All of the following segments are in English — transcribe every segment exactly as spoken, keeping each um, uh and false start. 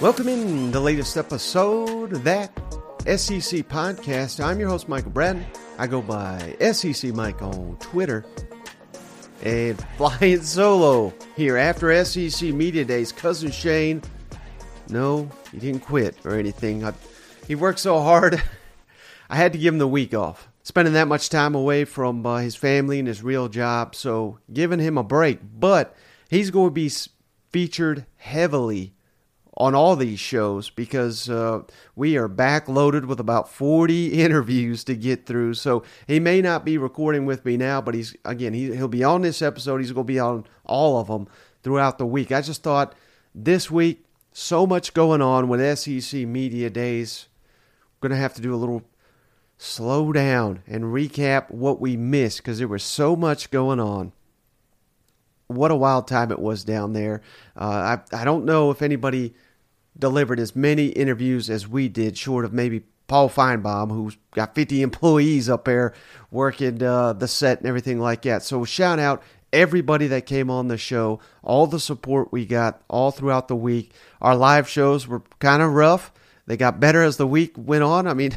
Welcome in the latest episode of That S E C Podcast. I'm your host, Michael Bratton. I go by S E C Mike on Twitter. And flying solo here after S E C Media Days. Cousin Shane, no, he didn't quit or anything. I, he worked so hard, I had to give him the week off. Spending that much time away from uh, his family and his real job, so giving him a break. But he's going to be featured heavily on all these shows because uh, we are backloaded with about forty interviews to get through. So he may not be recording with me now, but he's again he, he'll be on this episode. He's going to be on all of them throughout the week. I just thought this week, so much going on with S E C Media Days, I'm going to have to do a little slow down and recap what we missed because there was so much going on. What a wild time it was down there. Uh, I, I don't know if anybody delivered as many interviews as we did, short of maybe Paul Finebaum, who's got fifty employees up there working uh, the set and everything like that. So shout out everybody that came on the show, all the support we got all throughout the week. Our live shows were kind of rough. They got better as the week went on. I mean...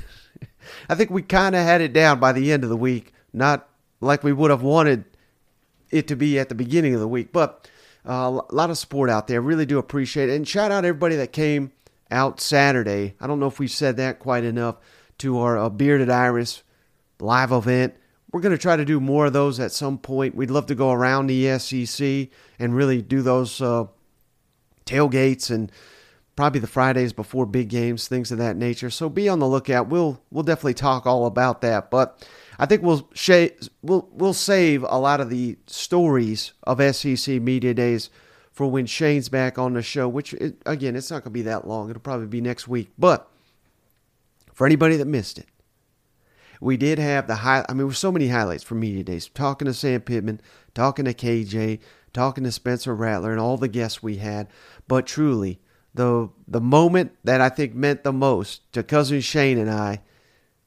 I think we kind of had it down by the end of the week, not like we would have wanted it to be at the beginning of the week, but uh, a lot of support out there. Really do appreciate it. And shout out everybody that came out Saturday. I don't know if we said that quite enough to our uh, Bearded Iris live event. We're going to try to do more of those at some point. We'd love to go around the S E C and really do those uh, tailgates and probably the Fridays before big games, things of that nature. So be on the lookout. We'll we'll definitely talk all about that. But I think we'll sh- we'll we'll save a lot of the stories of S E C Media Days for when Shane's back on the show, which, it, again, it's not going to be that long. It'll probably be next week. But for anybody that missed it, we did have the high. I mean, there were so many highlights from Media Days. Talking to Sam Pittman, talking to K J, talking to Spencer Rattler, and all the guests we had. But truly, The the moment that I think meant the most to Cousin Shane and I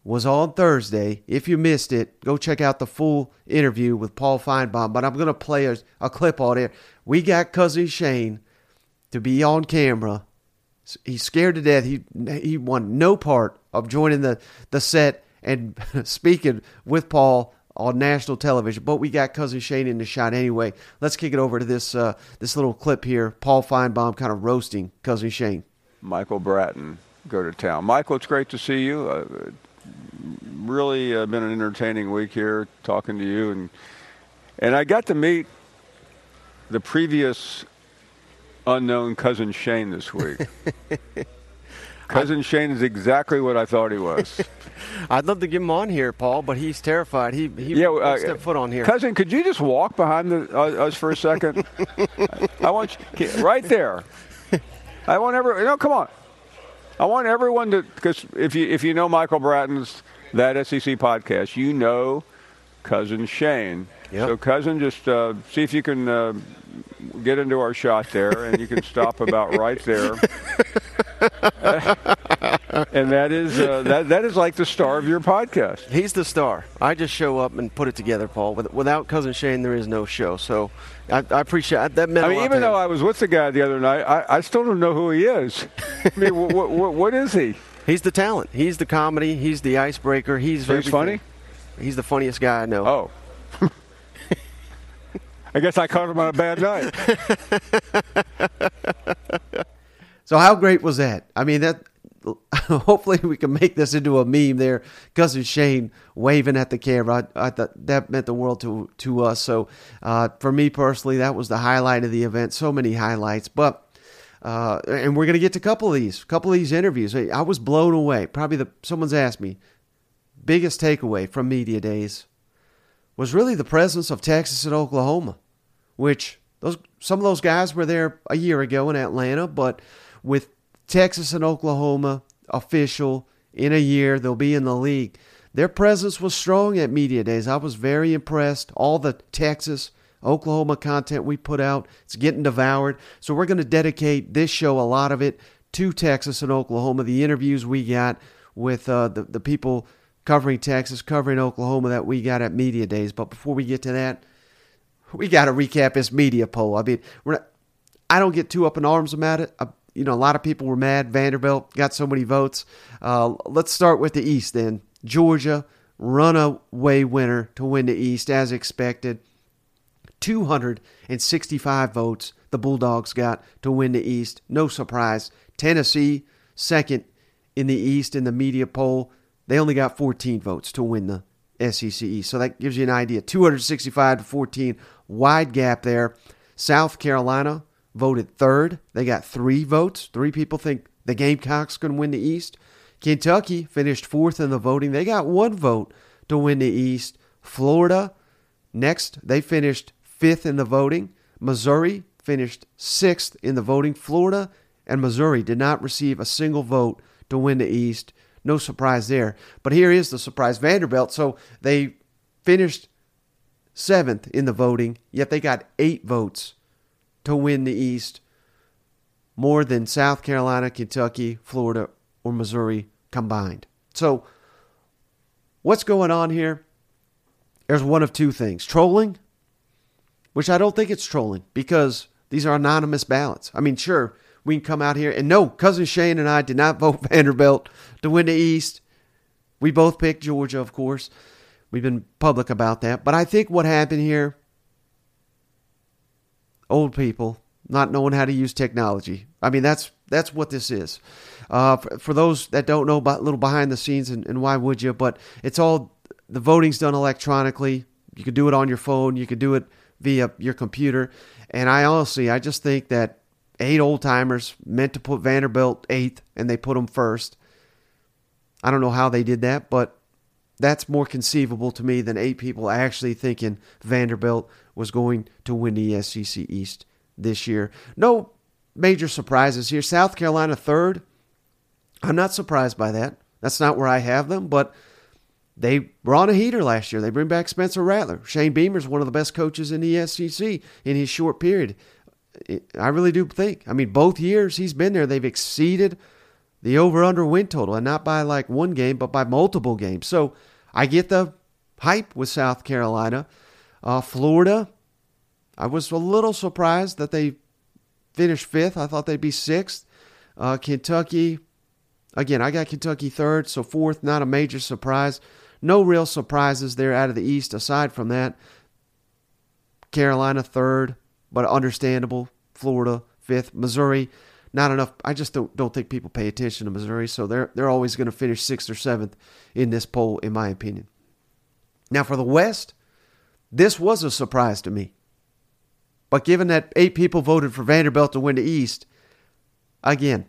was on Thursday. If you missed it, go check out the full interview with Paul Finebaum. But I'm going to play a, a clip on it. We got Cousin Shane to be on camera. He's scared to death. He he wanted no part of joining the, the set and speaking with Paul on national television. But we got Cousin Shane in the shot anyway. Let's kick it over to this uh, this little clip here. Paul Finebaum kind of roasting Cousin Shane. Michael Bratton, go to town. Michael, it's great to see you. Uh, really uh, been an entertaining week here talking to you. And, and I got to meet the previous unknown Cousin Shane this week. Cousin Shane is exactly what I thought he was. I'd love to get him on here, Paul, but he's terrified. He he yeah, uh, step foot on here. Cousin, could you just walk behind the, uh, us for a second? I, I want you right there. I want everyone. No, come on. I want everyone to, because if you if you know Michael Bratton's That S E C Podcast, you know Cousin Shane. Yep. So, Cousin, just uh, see if you can uh, get into our shot there, and you can stop about right there. And that is uh, that that is like the star of your podcast. He's the star. I just show up and put it together, Paul. Without Cousin Shane, there is no show. So I, I appreciate that. Meant I mean, a lot even though I was with the guy the other night, I, I still don't know who he is. I mean, what, what, what is he? He's the talent. He's the comedy. He's the icebreaker. He's very funny. He's the funniest guy I know. Oh. I guess I caught him on a bad night. So how great was that? I mean, that. Hopefully we can make this into a meme there. Cousin Shane waving at the camera. I, I thought that meant the world to to us. So uh, for me personally, that was the highlight of the event. So many highlights. But uh, and we're going to get to a couple of these, couple of these interviews. I, I was blown away. Probably the someone's asked me, biggest takeaway from Media Days was really the presence of Texas and Oklahoma, which those some of those guys were there a year ago in Atlanta, but with Texas and Oklahoma official in a year, they'll be in the league. Their presence was strong at Media Days. I was very impressed. All the Texas, Oklahoma content we put out, it's getting devoured. So we're going to dedicate this show, a lot of it, to Texas and Oklahoma. The interviews we got with uh, the, the people covering Texas, covering Oklahoma that we got at Media Days. But before we get to that, we got to recap this media poll. I mean, we're not, I don't get too up in arms about it. I, you know, a lot of people were mad. Vanderbilt got so many votes. Uh, let's start with the East then. Georgia, runaway winner to win the East as expected. two hundred sixty-five votes the Bulldogs got to win the East. No surprise. Tennessee, second in the East in the media poll. They only got fourteen votes to win the S E C East. So that gives you an idea. two hundred sixty-five to fourteen, wide gap there. South Carolina voted third. They got three votes. Three people think the Gamecocks can win the East. Kentucky finished fourth in the voting. They got one vote to win the East. Florida, next, they finished fifth in the voting. Missouri finished sixth in the voting. Florida and Missouri did not receive a single vote to win the East. No surprise there. But here is the surprise. Vanderbilt, so they finished seventh in the voting, yet they got eight votes to win the East, more than South Carolina, Kentucky, Florida, or Missouri combined. So what's going on here? There's one of two things. Trolling, which I don't think it's trolling because these are anonymous ballots. I mean, sure, we can come out here and no, Cousin Shane and I did not vote Vanderbilt to win the East. We both picked Georgia, of course. We've been public about that. But I think what happened here, old people not knowing how to use technology. I mean, that's that's what this is. Uh, for, for those that don't know, about a little behind the scenes, and, and why would you? But it's all, the voting's done electronically. You can do it on your phone. You can do it via your computer. And I honestly, I just think that eight old-timers meant to put Vanderbilt eighth, and they put them first. I don't know how they did that, but that's more conceivable to me than eight people actually thinking Vanderbilt was going to win the S E C East this year. No major surprises here. South Carolina third. I'm not surprised by that. That's not where I have them, but they were on a heater last year. They bring back Spencer Rattler. Shane Beamer's one of the best coaches in the S E C in his short period. I really do think. I mean, both years he's been there, they've exceeded the over-under win total, and not by like one game, but by multiple games. So I get the hype with South Carolina. Uh, Florida, I was a little surprised that they finished fifth. I thought they'd be sixth. Uh, Kentucky, again, I got Kentucky third, so fourth, not a major surprise. No real surprises there out of the East aside from that. Carolina third, but understandable. Florida fifth. Missouri, not enough. I just don't don't think people pay attention to Missouri, so they're they're always going to finish sixth or seventh in this poll, in my opinion. Now for the West, this was a surprise to me. But given that eight people voted for Vanderbilt to win the East, again,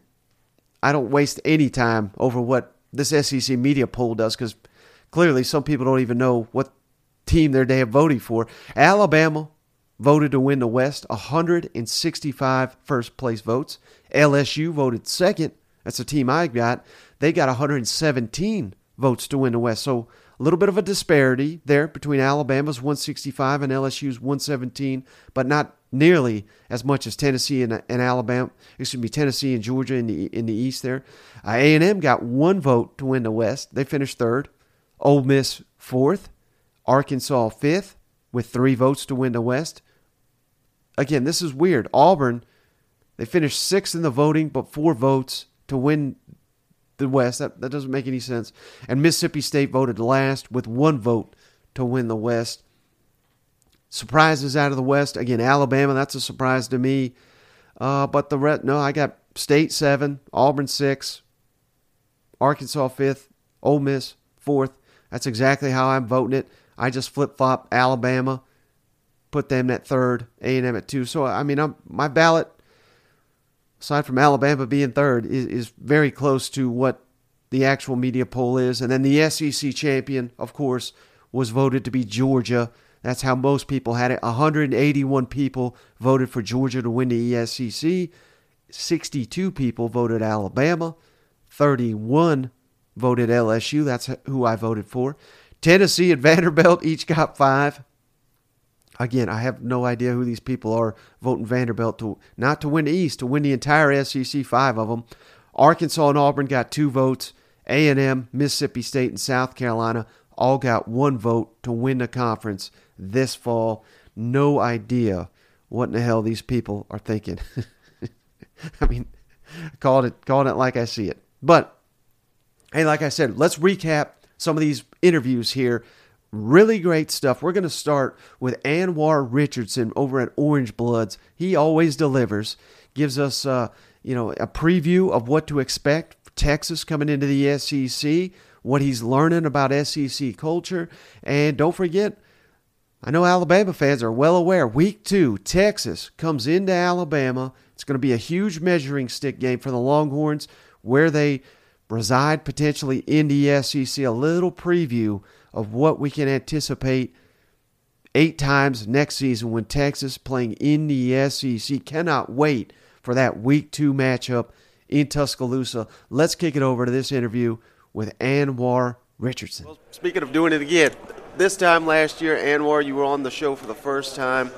I don't waste any time over what this S E C media poll does, because clearly some people don't even know what team they're damn voting for. Alabama voted to win the West, one hundred sixty-five first-place votes. L S U voted second. That's the team I got. They got one hundred seventeen votes to win the West. So a little bit of a disparity there between Alabama's one hundred sixty-five and L S U's one hundred seventeen, but not nearly as much as Tennessee and, and Alabama. Excuse me, Tennessee and Georgia in the in the East there. Uh, A and M got one vote to win the West. They finished third. Ole Miss fourth. Arkansas fifth. With three votes to win the West. Again, this is weird. Auburn, they finished sixth in the voting, but four votes to win the West. That, that doesn't make any sense. And Mississippi State voted last with one vote to win the West. Surprises out of the West. Again, Alabama, that's a surprise to me. Uh, but the rest, no, I got State seven, Auburn six, Arkansas fifth, Ole Miss fourth. That's exactly how I'm voting it. I just flip-flop Alabama, put them at third, A and M at two. So, I mean, I'm, my ballot, aside from Alabama being third, is, is very close to what the actual media poll is. And then the S E C champion, of course, was voted to be Georgia. That's how most people had it. one hundred eighty-one people voted for Georgia to win the S E C. sixty-two people voted Alabama. thirty-one voted L S U. That's who I voted for. Tennessee and Vanderbilt each got five. Again, I have no idea who these people are voting Vanderbilt to not to win the East, to win the entire S E C, five of them. Arkansas and Auburn got two votes. A and M, Mississippi State, and South Carolina all got one vote to win the conference this fall. No idea what in the hell these people are thinking. I mean, I called it, called it like I see it. But, hey, like I said, let's recap some of these interviews here. Really great stuff. We're going to start with Anwar Richardson over at OrangeBloods. He always delivers. Gives us uh, you know, a preview of what to expect. Texas coming into the S E C, what he's learning about S E C culture. And don't forget, I know Alabama fans are well aware, week two, Texas comes into Alabama. It's going to be a huge measuring stick game for the Longhorns, where they reside potentially in the S E C. A little preview of what we can anticipate eight times next season when Texas playing in the S E C. Cannot wait for that week two matchup in Tuscaloosa. Let's kick it over to this interview with Anwar Richardson. Well, speaking of doing it again, this time last year, Anwar, you were on the show for the first time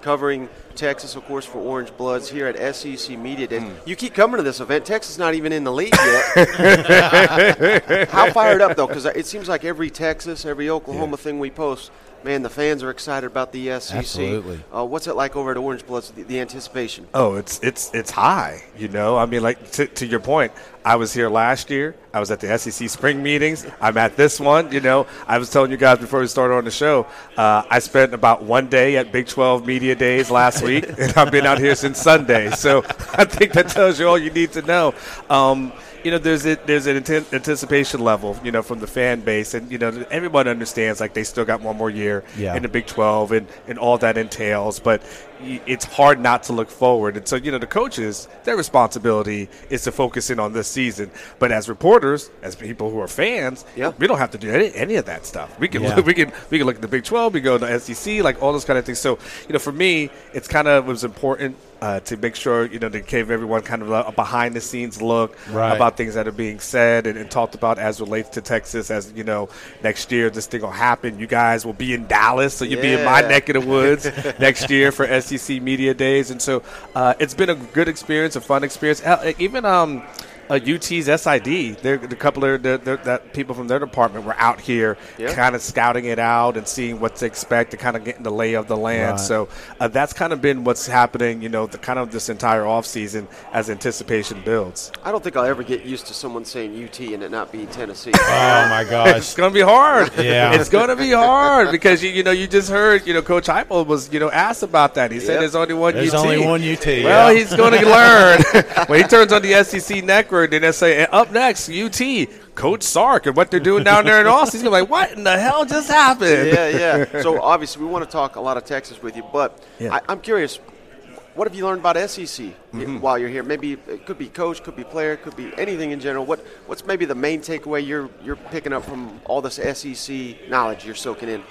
covering Texas, of course, for Orange Bloods here at S E C Media Day. Mm. You keep coming to this event. Texas not even in the league yet. How fired up, though? Because it seems like every Texas, every Oklahoma yeah. thing we post, man, the fans are excited about the S E C. Absolutely. Uh, what's it like over at Orange Bloods, the, the anticipation? Oh, it's it's it's high, you know. I mean, like, to, to your point, I was here last year. I was at the S E C spring meetings. I'm at this one, you know. I was telling you guys before we started on the show, uh, I spent about one day at Big twelve Media Days last week, and I've been out here since Sunday. So I think that tells you all you need to know. Um You know, there's a, there's an inten- anticipation level, you know, from the fan base. And, you know, everyone understands, like, they still got one more year yeah. in the Big twelve and, and all that entails. But it's hard not to look forward. And so, you know, the coaches, their responsibility is to focus in on this season. But as reporters, as people who are fans, yeah. we don't have to do any, any of that stuff. We can, yeah. look, we, can, we can look at the Big twelve. We go to the S E C, like, all those kind of things. So, you know, for me, it's kind of was important Uh, to make sure, you know, to give everyone kind of a behind-the-scenes look right. about things that are being said and, and talked about as relates to Texas. As, you know, next year this thing will happen. You guys will be in Dallas, so you'll yeah. be in my neck of the woods next year for S E C Media Days. And so uh, it's been a good experience, a fun experience. Even um, – Uh, U T's S I D, they're, a couple of they're, they're, that people from their department were out here yep. kind of scouting it out and seeing what to expect and kind of getting the lay of the land. Right. So uh, that's kind of been what's happening, you know, the kind of this entire offseason as anticipation builds. I don't think I'll ever get used to someone saying U T and it not be Tennessee. Oh, my gosh. It's going to be hard. Yeah. It's going to be hard because, you, you know, you just heard, you know, Coach Heupel was, you know, asked about that. He yep. said there's only one there's U T. There's only one U T. Well, yeah. he's going to learn. When he turns on the S E C network, then they say, and up next, U T, Coach Sark, and what they're doing down there in Austin. He's going to be like, what in the hell just happened? Yeah, yeah. So, obviously, we want to talk a lot of Texas with you, but yeah. I, I'm curious, what have you learned about S E C mm-hmm. while you're here? Maybe it could be coach, could be player, could be anything in general. What What's maybe the main takeaway you're you're picking up from all this S E C knowledge you're soaking in?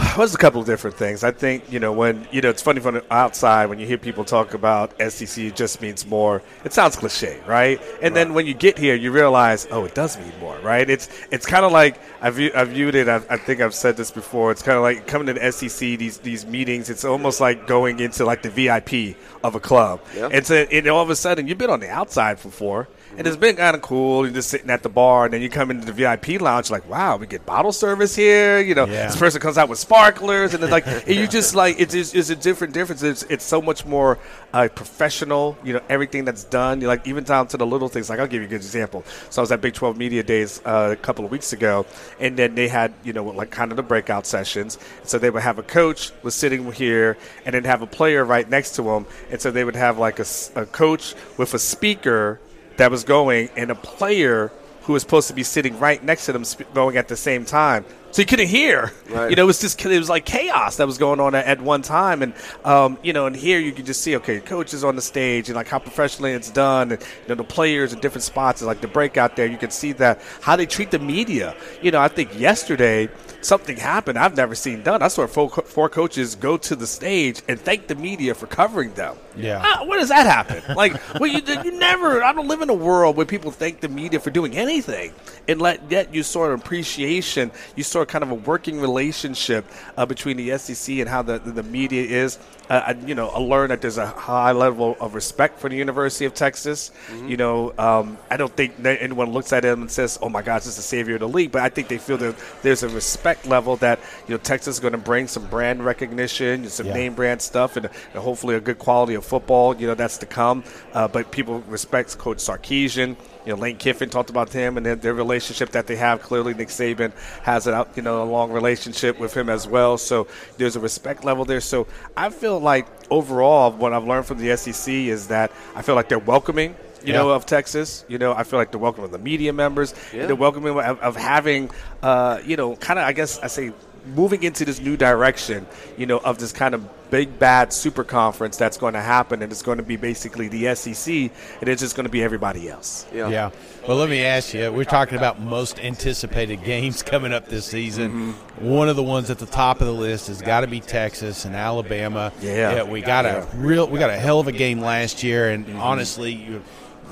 Well, there's a couple of different things. I think, you know, when, you know, it's funny from the outside when you hear people talk about S E C, it just means more. It sounds cliche, right? And right. then when you get here, you realize, oh, it does mean more, right? It's it's kind of like, I've, I've viewed it, I've, I think I've said this before, it's kind of like coming to the S E C, these these meetings, it's almost like going into like the V I P of a club. Yeah. And, so, and all of a sudden, you've been on the outside before. And it's been kind of cool. You're just sitting at the bar, and then you come into the V I P lounge, like, wow, we get bottle service here. You know, yeah. this person comes out with sparklers, and it's like, and you just like, it's, it's, it's a different difference. It's, it's so much more uh, professional, you know, everything that's done, you're like, even down to the little things. Like, I'll give you a good example. So I was at Big twelve Media Days uh, a couple of weeks ago, and then they had, you know, like kind of the breakout sessions. So they would have a coach was sitting here, and then have a player right next to him. And so they would have like a, a coach with a speaker that was going, and a player who was supposed to be sitting right next to them sp- going at the same time. So you couldn't hear. Right. You know, it was just it was like chaos that was going on at, at one time. And, um, you know, and here you could just see, okay, coach is on the stage and, like, how professionally it's done. And, you know, the players in different spots and, like, the breakout there. You can see that, how they treat the media. You know, I think yesterday something happened I've never seen done. I saw four, four coaches go to the stage and thank the media for covering them. Yeah. Ah, where does that happen? Like, well, you, you never – I don't live in a world where people thank the media for doing anything. And let, yet you sort of appreciation – you sort also a kind of a working relationship uh, between the S E C and how the, the media is. Uh, I, you know, I learned that there's a high level of respect for the University of Texas. Mm-hmm. You know, um, I don't think anyone looks at them and says, oh, my gosh, this is the savior of the league. But I think they feel that there's a respect level that, you know, Texas is going to bring some brand recognition, some yeah. name brand stuff, and, and hopefully a good quality of football. You know, that's to come. Uh, but people respect Coach Sarkisian. You know, Lane Kiffin talked about him and their, their relationship that they have. Clearly, Nick Saban has an, you know, a long relationship with him as well. So there's a respect level there. So I feel like overall what I've learned from the S E C is that I feel like they're welcoming, you yeah. know, of Texas. You know, I feel like the welcome of the media members, yeah. the welcoming of, of having, uh, you know, kind of, I guess I say, moving into this new direction, you know, of this kind of big, bad super conference that's going to happen, and it's going to be basically the S E C, and it's just going to be everybody else. Yeah. yeah. Well, let me ask you, we're talking about most anticipated games coming up this season. Mm-hmm. One of the ones at the top of the list has got to be Texas and Alabama. Yeah. yeah we got yeah. a real, we got a hell of a game last year, and mm-hmm. honestly, you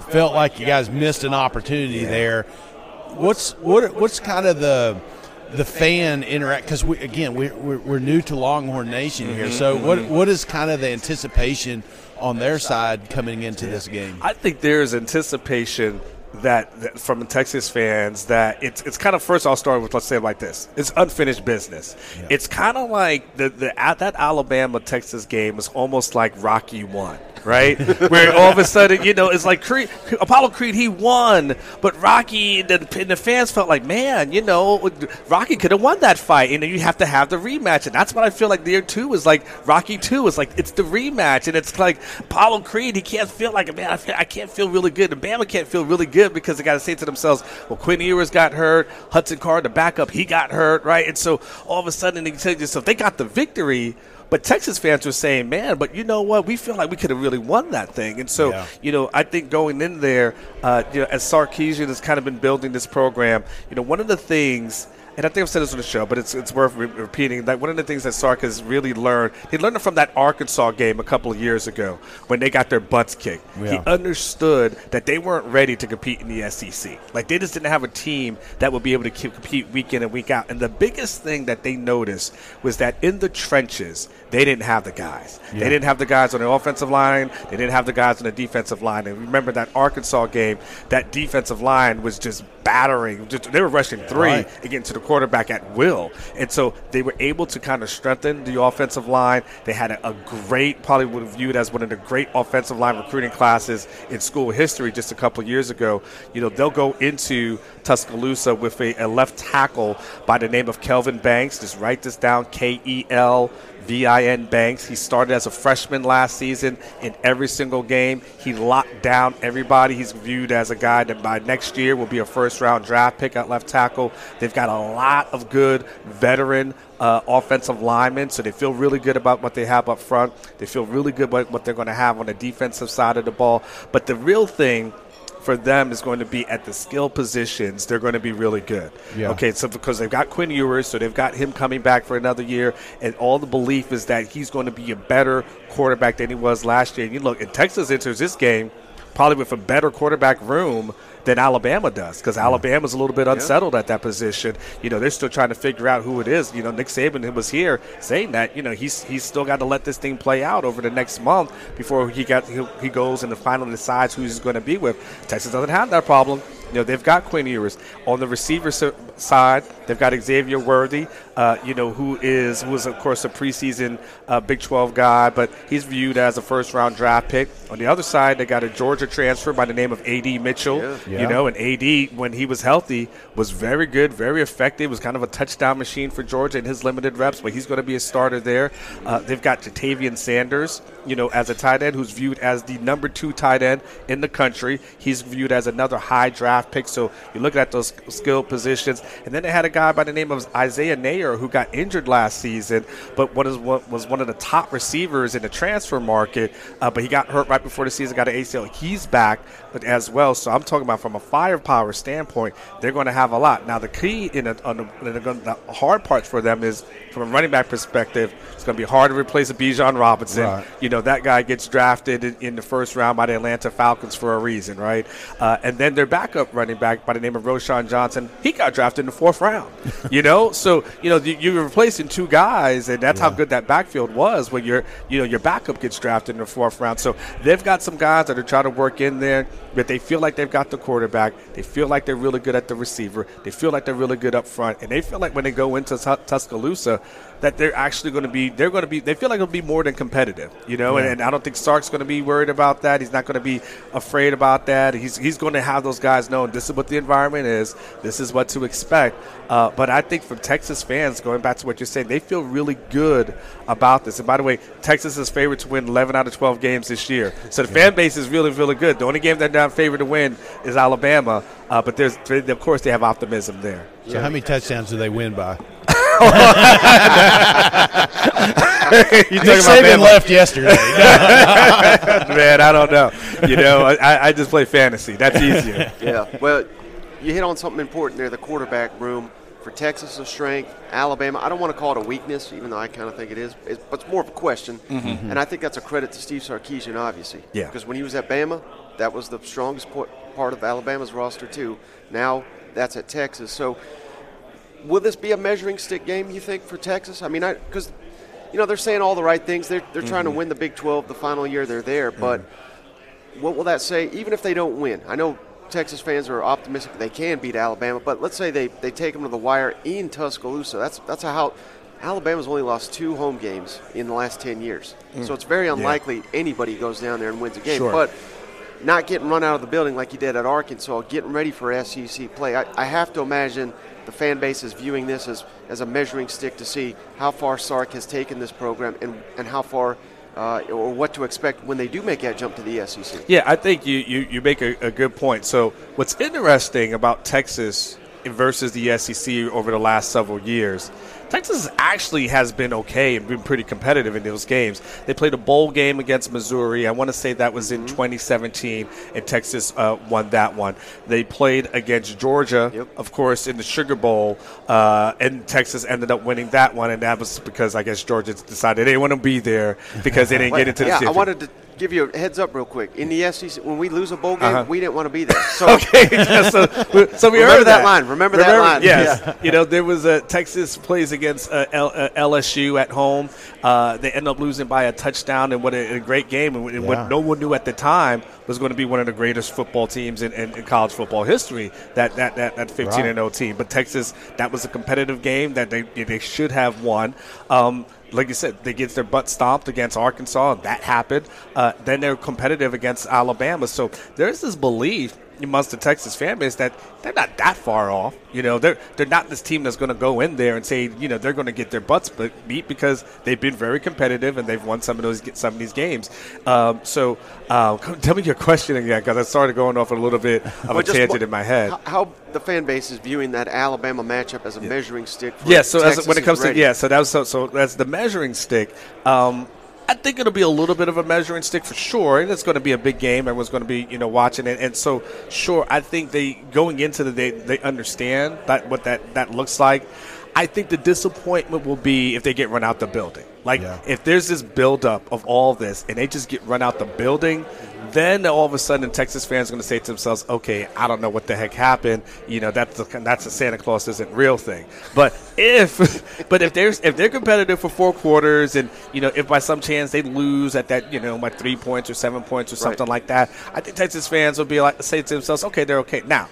felt like you guys missed an opportunity yeah. there. What's what? What's kind of the the fan interact, because we again we we're, we're new to Longhorn Nation here. So what what is kind of the anticipation on their side coming into this game? I think there is anticipation that, that from Texas fans that it's it's kind of first. I'll start with let's say it like this: it's unfinished business. Yeah. It's kind of like the the that Alabama Texas game was almost like Rocky One. Right, where all of a sudden, you know, it's like Creed, Apollo Creed, he won, but Rocky and the, and the fans felt like, man, you know, Rocky could have won that fight, and then you have to have the rematch, and that's what I feel like year two is like. Rocky two is like it's the rematch, and it's like Apollo Creed, he can't feel like, man, I, feel, I can't feel really good, and Bama can't feel really good because they got to say to themselves, well, Quinn Ewers got hurt, Hudson Card, the backup, he got hurt, right, and so all of a sudden they tell yourself they got the victory. But Texas fans were saying, man, but you know what? We feel like we could have really won that thing. And so, yeah. you know, I think going in there, uh, you know, as Sarkisian has kind of been building this program, you know, one of the things – and I think I've said this on the show, but it's it's worth re- repeating. That one of the things that Sark has really learned, he learned it from that Arkansas game a couple of years ago when they got their butts kicked. Yeah. He understood that they weren't ready to compete in the S E C. Like, they just didn't have a team that would be able to keep, compete week in and week out. And the biggest thing that they noticed was that in the trenches, they didn't have the guys. Yeah. They didn't have the guys on the offensive line. They didn't have the guys on the defensive line. And remember that Arkansas game, that defensive line was just battering. Just, they were rushing three yeah, right. against the quarterback at will, and so they were able to kind of strengthen the offensive line. They had a, a great, probably would have viewed as one of the great offensive line recruiting classes in school history just a couple of years ago. You know, they'll go into Tuscaloosa with a, a left tackle by the name of Kelvin Banks. Just write this down, K E L V I N Banks. He started as a freshman last season in every single game. He locked down everybody. He's viewed as a guy that by next year will be a first-round draft pick at left tackle. They've got a lot of good veteran Uh, offensive linemen, so they feel really good about what they have up front. They feel really good about what they're going to have on the defensive side of the ball. But the real thing for them is going to be at the skill positions. They're going to be really good. Yeah. Okay, so because they've got Quinn Ewers, so they've got him coming back for another year, and all the belief is that he's going to be a better quarterback than he was last year. And you look, and Texas enters this game probably with a better quarterback room than Alabama does, because Alabama's a little bit unsettled yeah. at that position. You know, they're still trying to figure out who it is. You know, Nick Saban was here saying that, you know, he's he's still got to let this thing play out over the next month before he got he, he goes and finally decides who he's going to be with. Texas doesn't have that problem. You know, they've got Quinn Ewers. On the receiver side, they've got Xavier Worthy, uh, you know, who is, who is of course, a preseason uh, Big twelve guy, but he's viewed as a first-round draft pick. On the other side, they got a Georgia transfer by the name of A D. Mitchell, yeah. Yeah. you know, and A D, when he was healthy, was very good, very effective, was kind of a touchdown machine for Georgia in his limited reps, but he's going to be a starter there. Uh, they've got Ja'Tavion Sanders, you know, as a tight end who's viewed as the number two tight end in the country. He's viewed as another high draft pick, so you're looking at those skill positions. And then they had a guy by the name of Isaiah Neyor who got injured last season, but what is what was one of the top receivers in the transfer market, uh, but he got hurt right before the season, got an A C L. He's back as well, so I'm talking about from a firepower standpoint, they're going to have a lot. Now the key in a, on the, the hard parts for them is from a running back perspective, it's going to be hard to replace a Bijan Robinson. Right. You know, that guy gets drafted in, in the first round by the Atlanta Falcons for a reason, right? Uh, and then their backup running back by the name of Roschon Johnson, he got drafted in the fourth round, you know? So, you know, you're replacing two guys, and that's yeah. how good that backfield was when your, you know, your backup gets drafted in the fourth round. So they've got some guys that are trying to work in there, but they feel like they've got the quarterback. They feel like they're really good at the receiver. They feel like they're really good up front. And they feel like when they go into T- Tuscaloosa, that they're actually going to be, they're going to be, they feel like it'll be more than competitive, you know, yeah. and, and I don't think Sark's going to be worried about that. He's not going to be afraid about that. He's he's going to have those guys know this is what the environment is, this is what to expect. Uh, but I think from Texas fans, going back to what you're saying, they feel really good about this. And by the way, Texas is favored to win eleven out of twelve games this year. So the yeah. fan base is really, really good. The only game they're not favored to win is Alabama. Uh, but there's, of course, they have optimism there. So yeah. how many touchdowns do they win by? Nick Saban left yesterday. Man, I don't know. You know, I, I just play fantasy. That's easier. Yeah. Well, you hit on something important there, the quarterback room. For Texas, a strength. Alabama, I don't want to call it a weakness, even though I kind of think it is. It's, but it's more of a question. Mm-hmm. And I think that's a credit to Steve Sarkisian, obviously. Yeah. Because when he was at Bama, that was the strongest part of Alabama's roster, too. Now that's at Texas. So will this be a measuring stick game, you think, for Texas? I mean, I because, you know, they're saying all the right things. They're, they're mm-hmm. trying to win the Big twelve the final year they're there. But mm-hmm. what will that say, even if they don't win? I know Texas fans are optimistic they can beat Alabama, but let's say they, they take them to the wire in Tuscaloosa. That's that's how Alabama's only lost two home games in the last ten years. Mm-hmm. So it's very unlikely yeah. anybody goes down there and wins a game. Sure. But not getting run out of the building like you did at Arkansas, getting ready for S E C play, I, I have to imagine – the fan base is viewing this as, as a measuring stick to see how far Sark has taken this program and, and how far uh, or what to expect when they do make that jump to the S E C. Yeah, I think you, you, you make a, a good point. So what's interesting about Texas versus the S E C over the last several years, Texas actually has been okay and been pretty competitive in those games. They played a bowl game against Missouri. I want to say that was in mm-hmm. twenty seventeen, and Texas uh, won that one. They played against Georgia, yep. of course, in the Sugar Bowl, uh, and Texas ended up winning that one, and that was because I guess Georgia decided they didn't want to be there because they didn't well, get into the yeah, championship. I wanted to give you a heads up real quick. In the S E C, when we lose a bowl game, uh-huh. we didn't want to be there. So okay, yeah, so, so we heard that. that line. Remember, Remember that line. Yes. Yeah. You know, there was a Texas plays against uh, L- uh, L S U at home. Uh, they end up losing by a touchdown in what a, a great game, and yeah. what no one knew at the time was going to be one of the greatest football teams in, in, in college football history. That that that that fifteen and zero team, but Texas, that was a competitive game that they they should have won. Um, Like you said, they get their butt stomped against Arkansas. That happened. Uh, then they're competitive against Alabama. So there's this belief amongst the Texas fan base that they're not that far off. You know, they're they're not this team that's going to go in there and say, you know, they're going to get their butts beat because they've been very competitive and they've won some of those some of these games. Um, so uh, tell me your question again, because I started going off a little bit of well, a tangent in my head. How, how the fan base is viewing that Alabama matchup as a yeah. measuring stick. For yeah. So as, when it comes to yeah, so that's so, so that's the measuring stick. Um, I think it'll be a little bit of a measuring stick for sure, and it's going to be a big game. Everyone's going to be, you know, watching it, and so sure, I think they going into the day they understand that what that, that looks like. I think the disappointment will be if they get run out the building. Like yeah. if there's this buildup of all this, and they just get run out the building. Then all of a sudden, Texas fans are going to say to themselves, "Okay, I don't know what the heck happened. You know, that's a, that's a Santa Claus isn't real thing." But if, but if there's if they're competitive for four quarters, and you know, if by some chance they lose at that, you know, by three points or seven points or something right. like that, I think Texas fans will be like say to themselves, "Okay, they're okay now."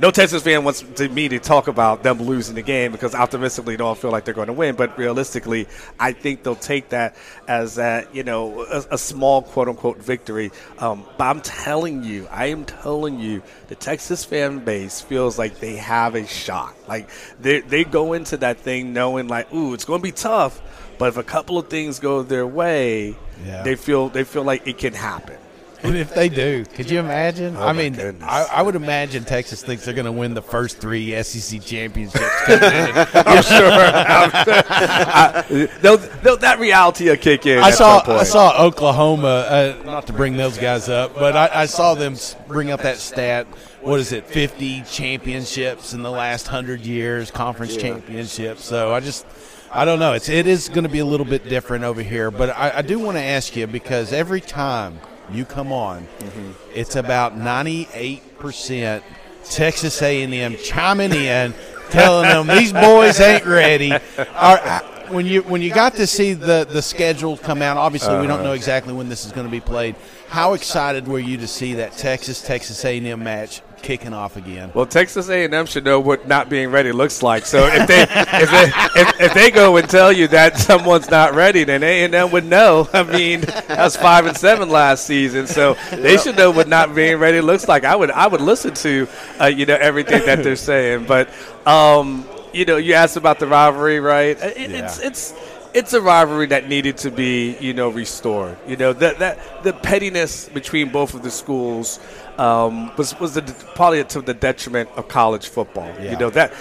No Texas fan wants to me to talk about them losing the game because optimistically they all feel like they're going to win. But realistically, I think they'll take that as that, you know, a, a small quote-unquote victory. Um, but I'm telling you, I am telling you, the Texas fan base feels like they have a shot. Like they they go into that thing knowing like, ooh, it's going to be tough. But if a couple of things go their way, yeah. they feel they feel like it can happen. And if they do, could you imagine? Oh I mean, I, I would imagine Texas thinks they're going to win the first three S E C championships. I'm sure. I'm sure. I, they'll, they'll, that reality will kick in. I at saw. Some point. I saw Oklahoma. Uh, not to bring those guys up, but I, I saw them bring up that stat. What is it? fifty championships in the last hundred years, conference yeah. championships. So I just. I don't know. It's it is going to be a little bit different over here, but I, I do want to ask you because every time. You come on. Mm-hmm. It's about ninety-eight percent Texas A and M chiming in telling them these boys ain't ready. Our, when you when you got to see the, the schedule come out, obviously uh-huh. we don't know exactly when this is going to be played. How excited were you to see that Texas Texas A and M match kicking off again? Well, Texas A and M should know what not being ready looks like. So if they if they if, if they go and tell you that someone's not ready, then A and M would know. I mean, that was five and seven last season, so they should know what not being ready looks like. I would I would listen to uh, you know everything that they're saying, but um, you know, you asked about the rivalry, right? It, yeah. It's it's. It's a rivalry that needed to be, you know, restored. You know, that that the pettiness between both of the schools um, was was the, probably to the detriment of college football. Yeah. You know, that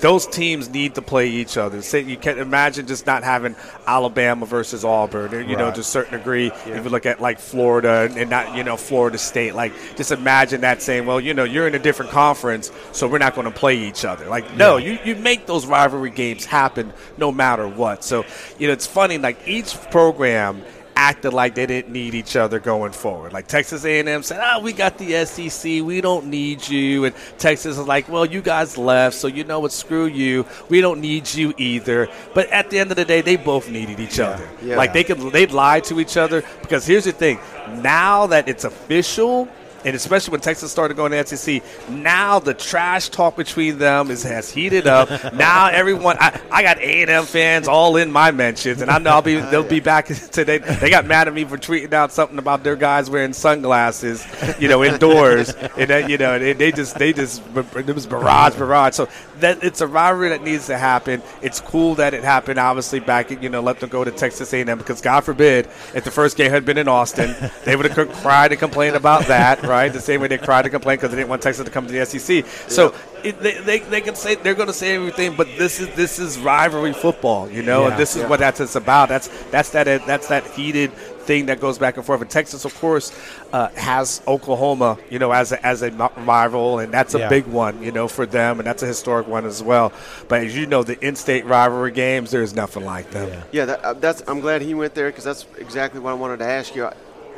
those teams need to play each other. So you can't imagine just not having Alabama versus Auburn, or, you right. know, to a certain degree. Yeah. If you look at like Florida and not, you know, Florida State, like just imagine that saying, well, you know, you're in a different conference, so we're not going to play each other. Like, no, yeah. you, you make those rivalry games happen no matter what. So, you know, it's funny, like each program acted like they didn't need each other going forward. Like Texas A and M said, oh, we got the S E C. We don't need you. And Texas is like, well, you guys left, so you know what? Screw you. We don't need you either. But at the end of the day, they both needed each yeah. other. Yeah. Like they could, they'd lie to each other, because here's the thing. Now that it's official, and especially when Texas started going to the S E C, now the trash talk between them is has heated up. Now everyone, I, I got A and M fans all in my mentions, and I know I'll be they'll be back today. They got mad at me for tweeting out something about their guys wearing sunglasses, you know, indoors, and that, you know they, they just they just it was barrage barrage. So that it's a rivalry that needs to happen. It's cool that it happened. Obviously, back at, you know, let them go to Texas A and M, because God forbid if the first game had been in Austin, they would have cried and complained about that. Right? Right, the same way they cried to complain because they didn't want Texas to come to the S E C. So yeah. it, they, they they can say they're going to say everything, but this is this is rivalry football, you know. Yeah, and this yeah. is what that's it's about. That's that's that that's that heated thing that goes back and forth. And Texas, of course, uh, has Oklahoma, you know, as a, as a rival, and that's a yeah. big one, you know, for them, and that's a historic one as well. But as you know, the in-state rivalry games, there's nothing like them. Yeah, yeah that, uh, that's. I'm glad he went there, because that's exactly what I wanted to ask you.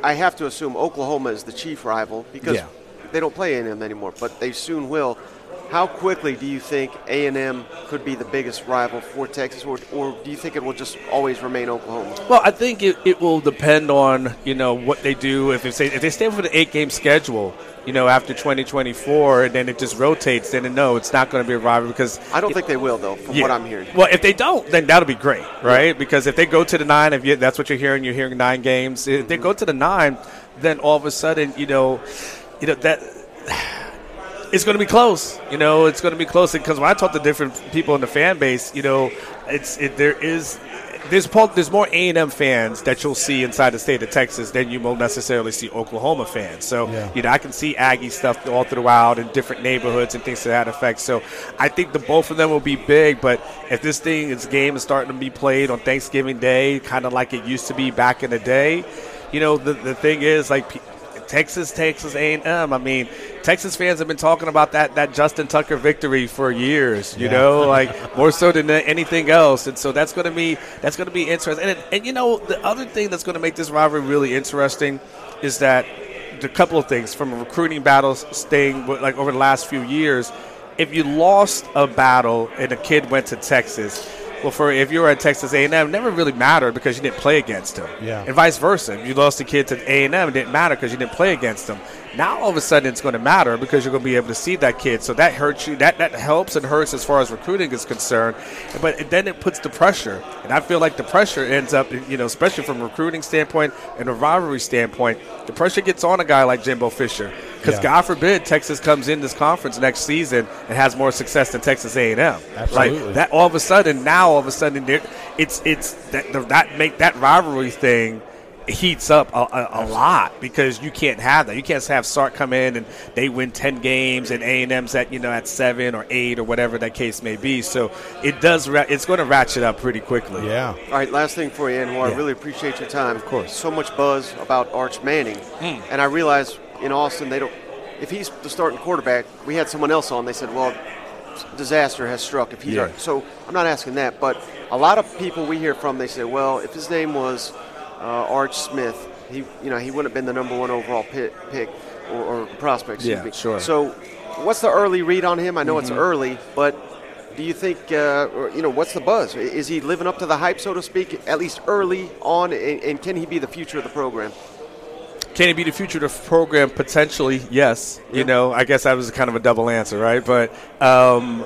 I have to assume Oklahoma is the chief rival, because yeah. they don't play A and M anymore, but they soon will. How quickly do you think A and M could be the biggest rival for Texas, or, or do you think it will just always remain Oklahoma? Well, I think it, it will depend on, you know, what they do. If they stay, if they stay with an eight-game schedule, you know, after twenty twenty-four, and then it just rotates, then no, it's not going to be a rivalry, because I don't it, think they will, though, from yeah. what I'm hearing. Well, if they don't, then that'll be great, right? Yeah. Because if they go to the nine, if you, that's what you're hearing, you're hearing nine games. If mm-hmm. they go to the nine, then all of a sudden, you know, you know that it's going to be close. You know, it's going to be close, because when I talk to different people in the fan base, you know, it's it, there is. There's, there's more A and M fans that you'll see inside the state of Texas than you will necessarily see Oklahoma fans. So, yeah. you know, I can see Aggie stuff all throughout in different neighborhoods and things to that effect. So I think the both of them will be big. But if this thing, this game is starting to be played on Thanksgiving Day, kind of like it used to be back in the day, you know, the, the thing is, like, Texas, Texas A and M. I mean, Texas fans have been talking about that that Justin Tucker victory for years. You yeah. know, like more so than anything else. And so that's going to be that's going to be interesting. And, and you know, the other thing that's going to make this rivalry really interesting is that a couple of things from a recruiting battle staying like over the last few years. If you lost a battle and a kid went to Texas, well, for if you were at Texas A and M, it never really mattered because you didn't play against them. Yeah. And vice versa. If you lost a kid to A and M, it didn't matter because you didn't play against them. Now all of a sudden it's going to matter because you're going to be able to see that kid. So that hurts you. That that helps and hurts as far as recruiting is concerned. But then it puts the pressure. And I feel like the pressure ends up, you know, especially from a recruiting standpoint and a rivalry standpoint, the pressure gets on a guy like Jimbo Fisher. Because yeah. God forbid Texas comes in this conference next season and has more success than Texas A and M. Absolutely. Like that all of a sudden, now all of a sudden, it's it's that, that make that rivalry thing. Heats up a, a, a lot because you can't have that. You can't have Sark come in and they win ten games and A and M's at, you know, at seven or eight or whatever that case may be. So it does. It's going to ratchet up pretty quickly. Yeah. All right. Last thing for you, Anwar. Yeah. I really appreciate your time. Of course. So much buzz about Arch Manning, hmm. and I realize in Austin they don't. If he's the starting quarterback, we had someone else on. They said, well, disaster has struck. If he's yeah. so, I'm not asking that, but a lot of people we hear from, they say, well, if his name was. Uh, Arch Smith, he you know he wouldn't have been the number one overall pick, pick or, or prospect. Yeah, sure. So, what's the early read on him? I know mm-hmm. it's early, but do you think, uh, or, you know, what's the buzz? Is he living up to the hype, so to speak, at least early on, and, and can he be the future of the program? Can he be the future of the program? Potentially, yes. Yeah. You know, I guess that was kind of a double answer, right? But um,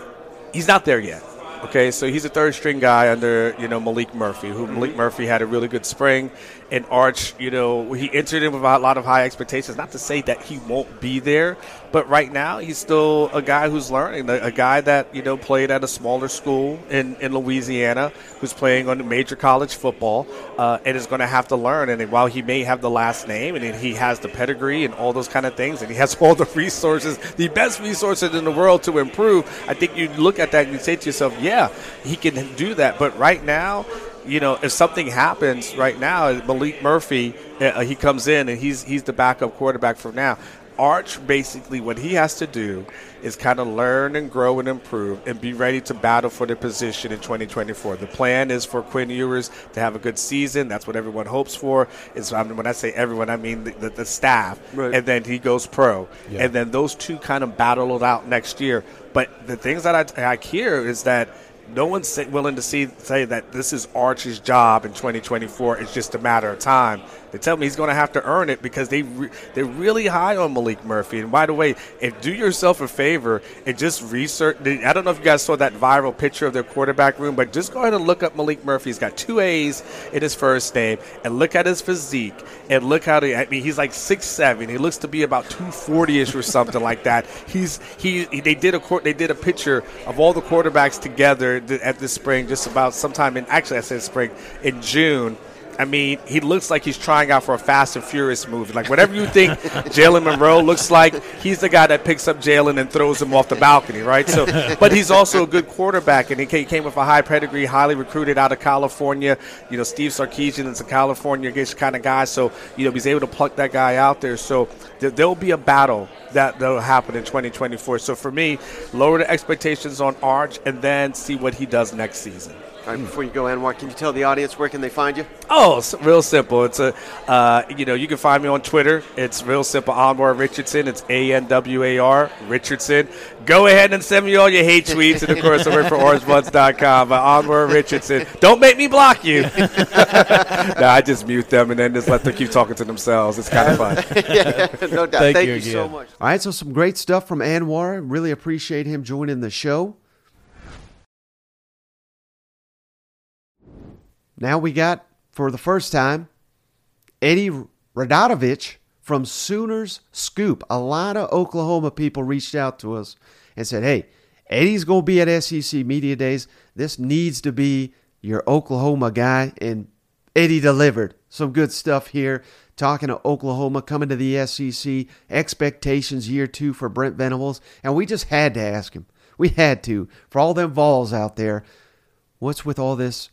he's not there yet. Okay, so he's a third-string guy under, you know, Malik Murphy, who mm-hmm. Malik Murphy had a really good spring. And Arch, you know, he entered in with a lot of high expectations, not to say that he won't be there. But right now, he's still a guy who's learning, a, a guy that, you know, played at a smaller school in, in Louisiana, who's playing on major college football uh, and is going to have to learn. And while he may have the last name and he has the pedigree and all those kind of things, and he has all the resources, the best resources in the world to improve, I think you look at that and you say to yourself, yeah. Yeah, he can do that. But right now, you know, if something happens right now, Malik Murphy, uh, he comes in and he's he's the backup quarterback for now. Arch, basically, what he has to do is kind of learn and grow and improve and be ready to battle for the position in twenty twenty-four. The plan is for Quinn Ewers to have a good season. That's what everyone hopes for. It's, I mean, when I say everyone, I mean the, the, the staff. Right. And then he goes pro. Yeah. And then those two kind of battle it out next year. But the things that I, I hear is that no one's willing to see, say that this is Arch's job in twenty twenty-four. It's just a matter of time. They tell me he's going to have to earn it because they re- they're really high on Malik Murphy. And by the way, if do yourself a favor and just research. I don't know if you guys saw that viral picture of their quarterback room, but just go ahead and look up Malik Murphy. He's got two A's in his first name, and look at his physique and look how they. I mean, he's like six seven. He looks to be about two forty-ish or something like that. He's he. They did a they did a picture of all the quarterbacks together at this spring, just about sometime in actually I said spring in June. I mean, he looks like he's trying out for a Fast and Furious movie. Like, whatever you think Jalen Monroe looks like, he's the guy that picks up Jalen and throws him off the balcony, right? So, but he's also a good quarterback, and he came with a high pedigree, highly recruited out of California. You know, Steve Sarkisian is a California kind of guy, so, you know, he's able to pluck that guy out there. So th- there will be a battle that will happen in twenty twenty-four. So for me, lower the expectations on Arch and then see what he does next season. All right, before you go, Anwar, can you tell the audience where can they find you? Oh, it's real simple. It's a, uh, you know, you can find me on Twitter. It's real simple, Anwar Richardson. It's A N W A R Richardson. Go ahead and send me all your hate tweets, and of course, I work for Orange Bloods dot com. Anwar Richardson. Don't make me block you. No, I just mute them and then just let them keep talking to themselves. It's kind of fun. Yeah, no doubt. Thank, Thank you, you so much. All right, so some great stuff from Anwar. Really appreciate him joining the show. Now we got, for the first time, Eddie Radosevich from Sooner's Scoop. A lot of Oklahoma people reached out to us and said, hey, Eddie's going to be at S E C Media Days. This needs to be your Oklahoma guy. And Eddie delivered some good stuff here, talking to Oklahoma, coming to the S E C, expectations year two for Brent Venables. And we just had to ask him. We had to. For all them Vols out there, what's with all this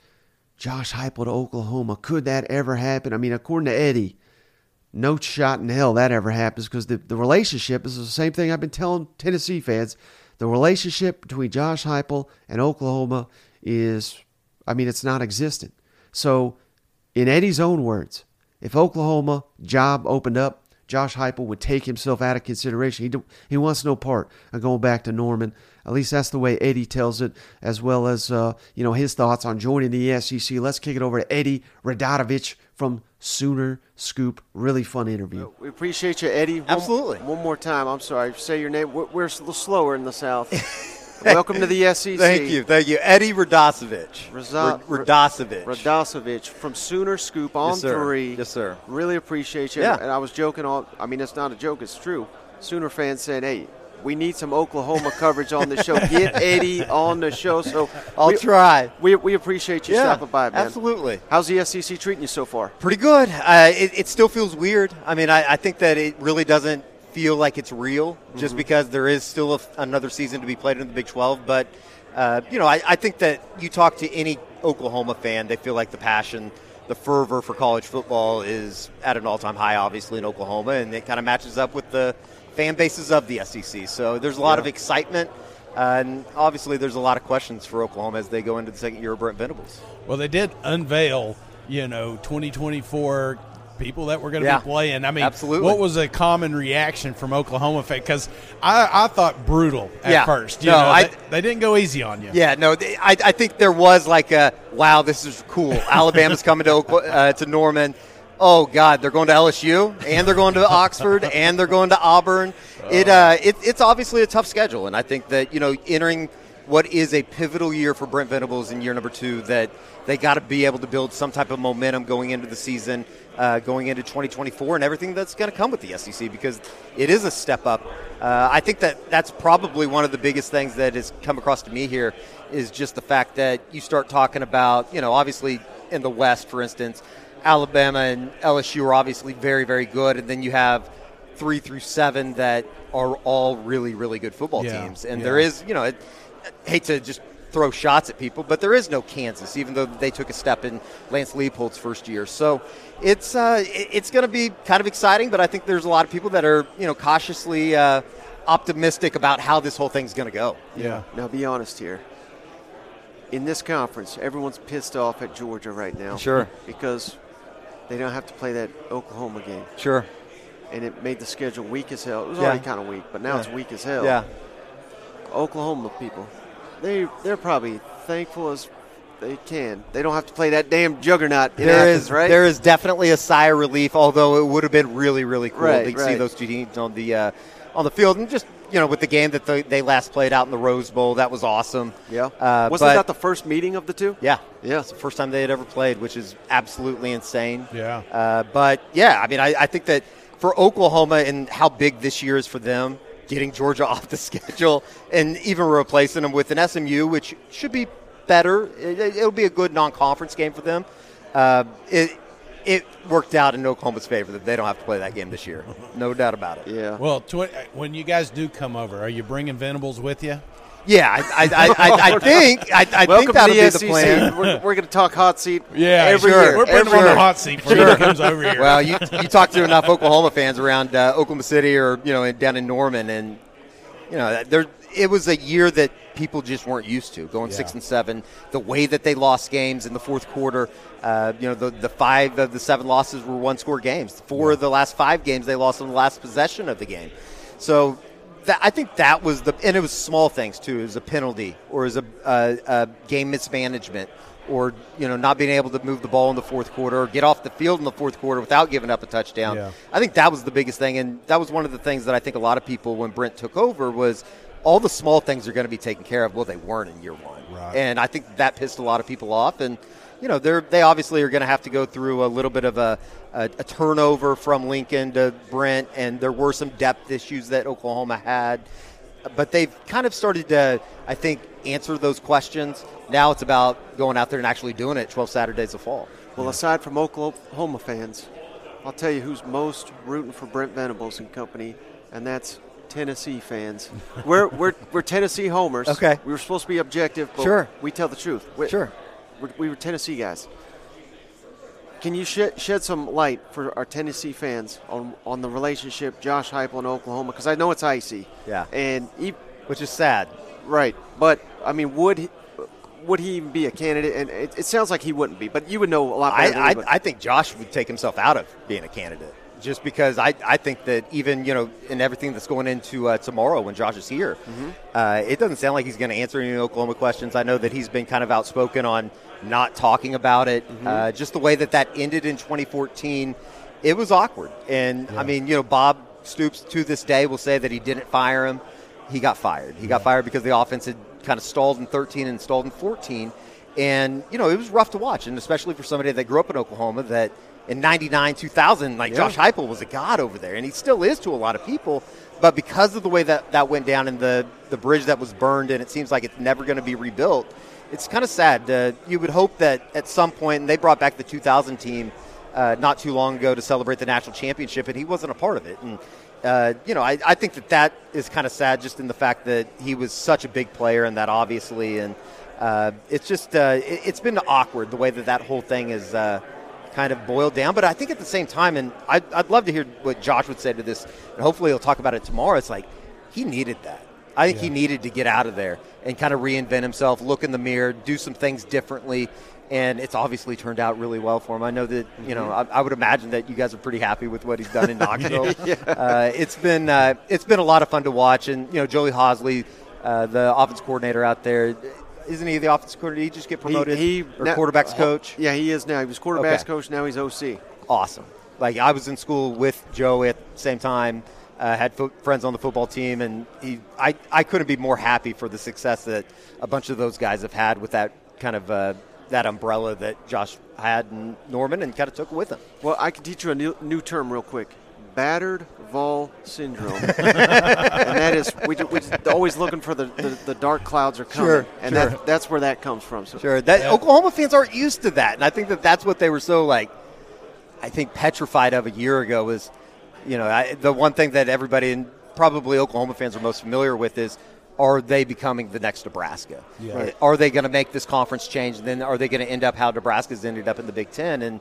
Josh Heupel to Oklahoma? Could that ever happen? I mean, according to Eddie, no shot in hell that ever happens, because the, the relationship is the same thing I've been telling Tennessee fans. The relationship between Josh Heupel and Oklahoma is, I mean, it's non-existent. So, in Eddie's own words, if Oklahoma job opened up, Josh Heupel would take himself out of consideration. He, do, he wants no part of going back to Norman. At least that's the way Eddie tells it, as well as uh, you know, his thoughts on joining the S E C. Let's kick it over to Eddie Radosevich from Sooner Scoop. Really fun interview. We appreciate you, Eddie. One, Absolutely. One more time. I'm sorry. Say your name. We're, we're a little slower in the South. Welcome to the S E C. Thank you. Thank you. Eddie Radosevich. Raza- Radosevich. Radosevich from Sooner Scoop on yes, three. Yes, sir. Really appreciate you. Yeah. And I was joking. All, I mean, it's not a joke. It's true. Sooner fans said, hey, we need some Oklahoma coverage on the show. Get Eddie on the show. So I'll we, try. We we appreciate you yeah, stopping by, man. Absolutely. How's the S E C treating you so far? Pretty good. Uh, it, it still feels weird. I mean, I, I think that it really doesn't feel like it's real, just mm-hmm. because there is still a, another season to be played in the Big twelve. But, uh, you know, I, I think that you talk to any Oklahoma fan, they feel like the passion, the fervor for college football is at an all-time high, obviously, in Oklahoma, and it kind of matches up with the fan bases of the S E C. So there's a lot yeah. of excitement, uh, and obviously there's a lot of questions for Oklahoma as they go into the second year of Brent Venables. Well, they did unveil, you know, twenty twenty-four people that were going to yeah, be playing. I mean, absolutely. What was a common reaction from Oklahoma fans? Because I, I thought brutal at yeah. first. You no, know, I, they, they didn't go easy on you. Yeah, no, they, I, I think there was like a, wow, this is cool. Alabama's coming to uh, to Norman. Oh, God, they're going to L S U, and they're going to Oxford, and they're going to Auburn. Oh. It, uh, it it's obviously a tough schedule, and I think that, you know, entering what is a pivotal year for Brent Venables in year number two, that they got to be able to build some type of momentum going into the season, uh, going into twenty twenty-four, and everything that's going to come with the S E C, because it is a step up. Uh, I think that that's probably one of the biggest things that has come across to me here is just the fact that you start talking about, you know, obviously in the West, for instance, Alabama and L S U are obviously very, very good, and then you have three through seven that are all really, really good football yeah, teams. And yeah. there is, you know, I hate to just throw shots at people, but there is no Kansas, even though they took a step in Lance Leipold's first year. So it's uh, it's going to be kind of exciting, but I think there's a lot of people that are, you know, cautiously uh, optimistic about how this whole thing's going to go. Yeah. Now, be honest here. In this conference, everyone's pissed off at Georgia right now. Sure. Because they don't have to play that Oklahoma game. Sure. And it made the schedule weak as hell. It was yeah. already kind of weak, but now yeah. it's weak as hell. Yeah. Oklahoma people, they, they're probably thankful as they can. They don't have to play that damn juggernaut in there Athens, is, right? There is definitely a sigh of relief, although it would have been really, really cool right, to right. see those two teams on the uh, on the field. And just, you know, with the game that the, they last played out in the Rose Bowl, that was awesome. Yeah. Uh, Wasn't but, that the first meeting of the two? Yeah. Yeah. It's the first time they had ever played, which is absolutely insane. Yeah. Uh, but, yeah, I mean, I, I think that for Oklahoma and how big this year is for them, getting Georgia off the schedule and even replacing them with an S M U, which should be better. It, it'll be a good non-conference game for them. Uh, it It worked out in Oklahoma's favor that they don't have to play that game this year. No doubt about it. Yeah. Well, tw- when you guys do come over, are you bringing Venables with you? Yeah, I, I, I, I, I think I, I think that'll be the plan. We're, we're going to talk hot seat. Yeah, every sure. year. We're putting on the hot seat when sure. he comes over here. Well, you you talk to enough Oklahoma fans around uh, Oklahoma City or you know in, down in Norman, and you know there it was a year that people just weren't used to going yeah. six and seven. The way that they lost games in the fourth quarter, uh, you know the the five of the seven losses were one score games. Four yeah. of the last five games they lost on the last possession of the game. So. I think that was the – and it was small things, too. It was a penalty or it was a, uh, a game mismanagement or, you know, not being able to move the ball in the fourth quarter or get off the field in the fourth quarter without giving up a touchdown. Yeah. I think that was the biggest thing, and that was one of the things that I think a lot of people when Brent took over was all the small things are going to be taken care of. Well, they weren't in year one. Right. And I think that pissed a lot of people off, and – you know, they're they obviously are going to have to go through a little bit of a, a, a turnover from Lincoln to Brent, and there were some depth issues that Oklahoma had. But they've kind of started to, I think, answer those questions. Now it's about going out there and actually doing it twelve Saturdays a fall. Well, yeah. aside from Oklahoma fans, I'll tell you who's most rooting for Brent Venables and company, and that's Tennessee fans. We're, we're, we're Tennessee homers. Okay. We were supposed to be objective, but sure. we tell the truth. We're, sure. We were Tennessee guys. Can you sh- shed some light for our Tennessee fans on, on the relationship Josh Heupel and Oklahoma? Because I know it's icy. Yeah. And he, which is sad. Right. But, I mean, would he, would he even be a candidate? And it, it sounds like he wouldn't be, but you would know a lot better. I, I, I think Josh would take himself out of being a candidate just because I, I think that even, you know, in everything that's going into uh, tomorrow when Josh is here, mm-hmm. uh, it doesn't sound like he's going to answer any Oklahoma questions. I know that he's been kind of outspoken on – not talking about it, mm-hmm. uh, just the way that that ended in twenty fourteen, it was awkward. And, yeah. I mean, you know, Bob Stoops to this day will say that he didn't fire him. He got fired. He yeah. got fired because the offense had kind of stalled in thirteen and stalled in fourteen. And, you know, it was rough to watch, and especially for somebody that grew up in Oklahoma that in ninety-nine, two thousand, like yeah. Josh Heupel was a god over there, and he still is to a lot of people. But because of the way that that went down and the, the bridge that was burned, and it seems like it's never going to be rebuilt, it's kind of sad. Uh, you would hope that at some point, and they brought back the two thousand team uh, not too long ago to celebrate the national championship, and he wasn't a part of it. And, uh, you know, I, I think that that is kind of sad just in the fact that he was such a big player in that, obviously. And uh, it's just uh, it, it's been awkward the way that that whole thing is uh, kind of boiled down. But I think at the same time, and I'd, I'd love to hear what Josh would say to this, and hopefully he'll talk about it tomorrow. It's like he needed that. I think yeah. he needed to get out of there and kind of reinvent himself, look in the mirror, do some things differently, and it's obviously turned out really well for him. I know that, you know, I, I would imagine that you guys are pretty happy with what he's done in Knoxville. yeah. uh, it's been uh, it's been a lot of fun to watch. And, you know, Joey Hosley, uh, the offense coordinator out there, isn't he the offense coordinator? Did he just get promoted? He, he, or now, quarterback's coach? Yeah, he is now. He was quarterback's okay. coach. Now he's O C. Awesome. Like, I was in school with Joe at the same time. Uh, had fo- friends on the football team, and he, I, I couldn't be more happy for the success that a bunch of those guys have had with that kind of uh, that umbrella that Josh had and Norman, and kind of took with him. Well, I can teach you a new, new term real quick: battered vol syndrome, and that is we just always looking for the, the, the dark clouds are coming, sure, and sure. That, that's where that comes from. So. Sure, that yeah. Oklahoma fans aren't used to that, and I think that that's what they were so like, I think petrified of a year ago was. You know, I, the one thing that everybody and probably Oklahoma fans are most familiar with is, are they becoming the next Nebraska? Yeah. Right. Are they going to make this conference change? And then are they going to end up how Nebraska's ended up in the Big Ten? And,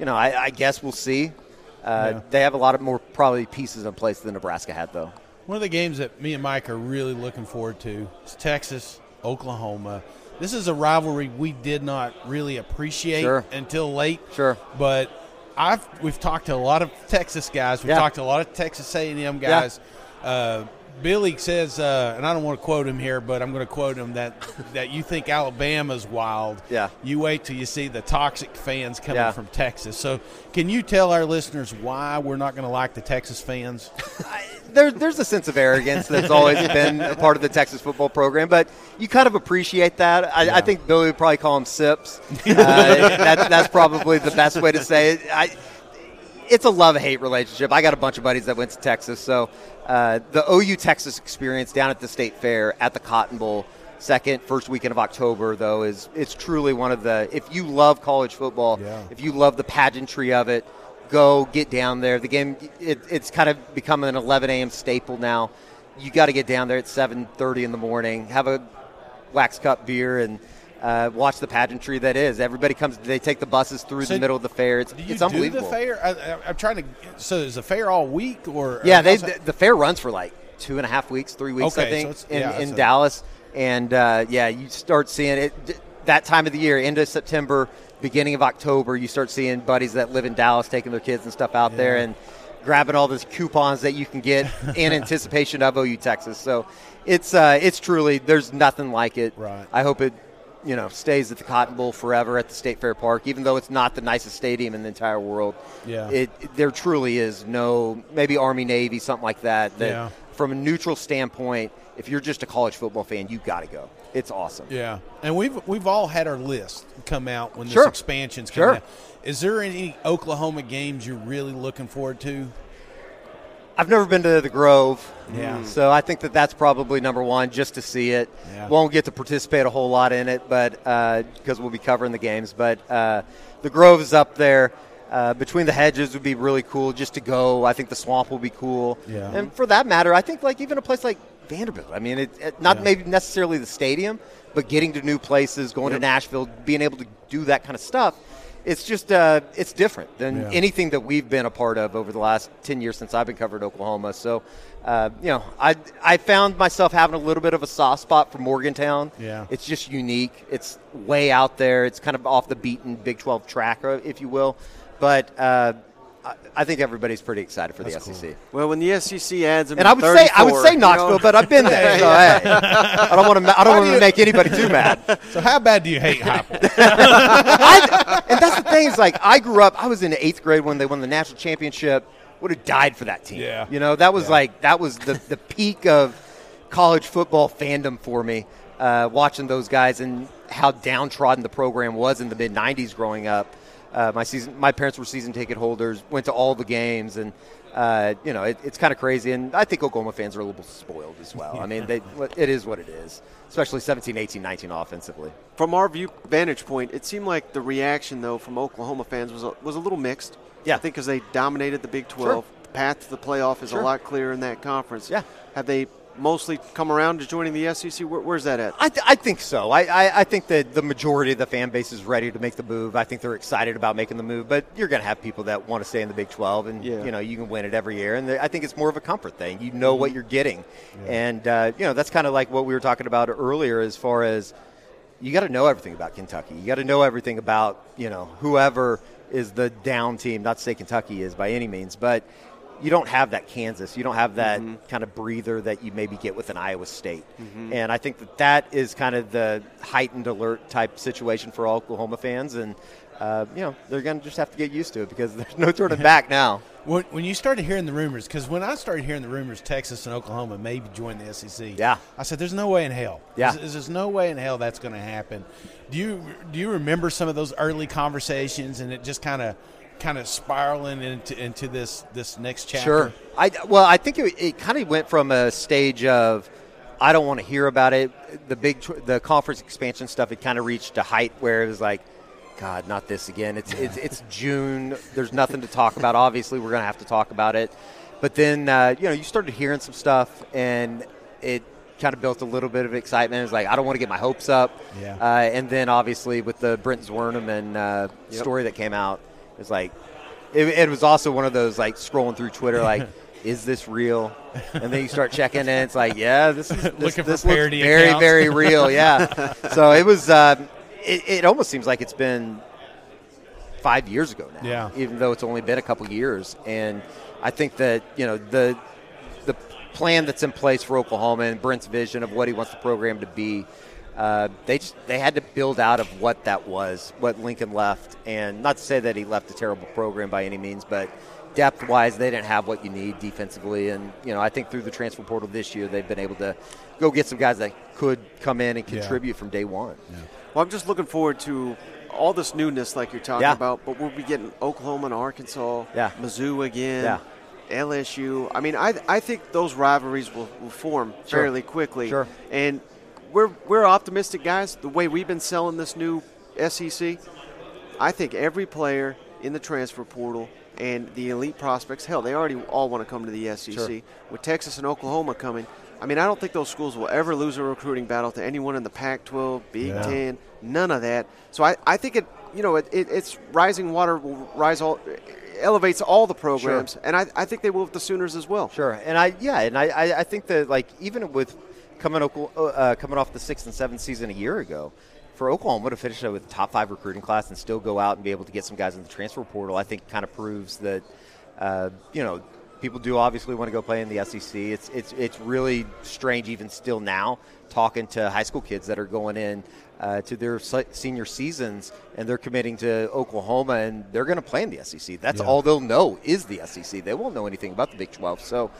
you know, I, I guess we'll see. Uh, yeah. They have a lot of more probably pieces in place than Nebraska had, though. One of the games that me and Mike are really looking forward to is Texas, Oklahoma. This is a rivalry we did not really appreciate sure. until late. Sure. But – I've we've talked to a lot of Texas guys. We've yeah. talked to a lot of Texas A and M guys. Yeah. Uh, Billy says, uh, and I don't want to quote him here, but I'm going to quote him, that that you think Alabama's wild. Yeah. You wait till you see the toxic fans coming yeah. from Texas. So can you tell our listeners why we're not going to like the Texas fans? there, there's a sense of arrogance that's always been a part of the Texas football program, but you kind of appreciate that. I, yeah. I think Billy would probably call them sips. Uh, that, that's probably the best way to say it. I, it's a love-hate relationship. I got a bunch of buddies that went to Texas, so uh, the O U Texas experience down at the State Fair at the Cotton Bowl, second, first weekend of October, though, is it's truly one of the – if you love college football, yeah. if you love the pageantry of it, go get down there. The game, it, it's kind of become an eleven a.m. staple now. You got to get down there at seven thirty in the morning, have a wax cup beer, and – Uh, watch the pageantry that is. Everybody comes. They take the buses through so the middle of the fair. It's, do you it's unbelievable. Do the fair? I, I, I'm trying to. So is the fair all week or? Yeah, or they, the, the fair runs for like two and a half weeks, three weeks, okay, I think, so in, yeah, in so. Dallas. And uh, yeah, you start seeing it that time of the year, end of September, beginning of October. You start seeing buddies that live in Dallas taking their kids and stuff out yeah. there and grabbing all those coupons that you can get in anticipation of O U Texas. So it's uh, it's truly there's nothing like it. Right. I hope it. You know, stays at the Cotton Bowl forever at the State Fair Park, even though it's not the nicest stadium in the entire world. Yeah, it, it there truly is no maybe Army Navy something like that. That yeah. from a neutral standpoint, if you're just a college football fan, you got to go. It's awesome. Yeah, and we've we've all had our list come out when this sure. expansion's come sure. out. Is there any Oklahoma games you're really looking forward to? I've never been to the Grove, yeah. so I think that that's probably number one, just to see it. Yeah. Won't get to participate a whole lot in it, but uh, because we'll be covering the games. But uh, the Grove is up there. Uh, Between the Hedges would be really cool just to go. I think the Swamp will be cool. Yeah. And for that matter, I think like even a place like Vanderbilt. I mean, it, it, not yeah. maybe necessarily the stadium, but getting to new places, going yep. to Nashville, being able to do that kind of stuff. It's just uh, it's different than yeah. anything that we've been a part of over the last ten years since I've been covering Oklahoma. So, uh, you know, I I found myself having a little bit of a soft spot for Morgantown. Yeah. It's just unique. It's way out there. It's kind of off the beaten Big twelve track, if you will. But uh, I, I think everybody's pretty excited for That's the S E C. Cool. Well, when the S E C adds them and I would say I would say Knoxville, you know? But I've been there. So, hey, I don't want to I don't want to make anybody too mad. So how bad do you hate Heupel? And that's the thing is, like, I grew up, I was in eighth grade when they won the national championship. Would have died for that team. Yeah. You know, that was yeah. like, that was the, the peak of college football fandom for me, uh, watching those guys and how downtrodden the program was in the mid nineties growing up. Uh, my season, my parents were season ticket holders, went to all the games, and, uh, you know, it, it's kind of crazy. And I think Oklahoma fans are a little spoiled as well. yeah. I mean, they, it is what it is, especially seventeen, eighteen, nineteen offensively. From our view vantage point, it seemed like the reaction, though, from Oklahoma fans was a, was a little mixed. Yeah. I think because they dominated the Big twelve. Sure. The path to the playoff is sure. a lot clearer in that conference. Yeah. Have they mostly come around to joining the S E C? Where, where's that at? I, th- I think so. I, I, I think that the majority of the fan base is ready to make the move. I think they're excited about making the move, but you're going to have people that want to stay in the Big twelve, and yeah. you know, you can win it every year. And I think it's more of a comfort thing. You know what you're getting. Yeah. And, uh, you know, that's kind of like what we were talking about earlier as far as you got to know everything about Kentucky. You got to know everything about, you know, whoever is the down team. Not to say Kentucky is by any means, but you don't have that Kansas. You don't have that mm-hmm. kind of breather that you maybe get with an Iowa State. Mm-hmm. And I think that that is kind of the heightened alert type situation for all Oklahoma fans. And, uh, you know, they're going to just have to get used to it because there's no turning back now. When, when you started hearing the rumors, because when I started hearing the rumors, Texas and Oklahoma maybe join the S E C. Yeah, I said, "There's no way in hell. Yeah, there's, there's no way in hell that's going to happen." Do you do you remember some of those early conversations and it just kind of kind of spiraling into into this this next chapter? Sure. I well, I think it, it kind of went from a stage of I don't want to hear about it. The big the conference expansion stuff. It kind of reached a height where it was like, God, not this again. It's it's, it's June. There's nothing to talk about. Obviously, we're going to have to talk about it. But then, uh, you know, you started hearing some stuff, and it kind of built a little bit of excitement. It was like, I don't want to get my hopes up. Yeah. Uh, and then, obviously, with the Brent Zwerneman uh, yep. story that came out, it was like it, it was also one of those, like, scrolling through Twitter, like, is this real? And then you start checking in. It's like, yeah, this is this, Looking this for parody looks very, very real. Yeah. So it was uh, – It, it almost seems like it's been five years ago now, yeah. even though it's only been a couple years. And I think that, you know, the the plan that's in place for Oklahoma and Brent's vision of what he wants the program to be, uh, they just, they had to build out of what that was, what Lincoln left. And not to say that he left a terrible program by any means, but depth-wise, they didn't have what you need defensively. And, you know, I think through the transfer portal this year, they've been able to go get some guys that could come in and contribute yeah. from day one. Yeah. Well, I'm just looking forward to all this newness like you're talking yeah. about, but we'll be getting Oklahoma and Arkansas, yeah. Mizzou again, yeah. L S U. I mean, I I think those rivalries will, will form sure. fairly quickly. Sure. And we're we're optimistic, guys. The way we've been selling this new S E C, I think every player in the transfer portal and the elite prospects, hell, they already all want to come to the S E C. Sure. With Texas and Oklahoma coming, I mean, I don't think those schools will ever lose a recruiting battle to anyone in the Pac twelve, Big yeah. Ten, none of that. So I, I think it, you know, it, it it's rising water will rise all, elevates all the programs, sure. and I, I think they will with the Sooners as well. Sure, and I yeah, and I, I think that like even with coming uh, coming off the sixth and seventh season a year ago, for Oklahoma to finish with a top five recruiting class and still go out and be able to get some guys in the transfer portal, I think kind of proves that, uh, you know. People do obviously want to go play in the S E C. It's it's it's really strange even still now talking to high school kids that are going in uh, to their se- senior seasons and they're committing to Oklahoma and they're going to play in the S E C. That's yeah. all they'll know is the S E C. They won't know anything about the Big twelve. So,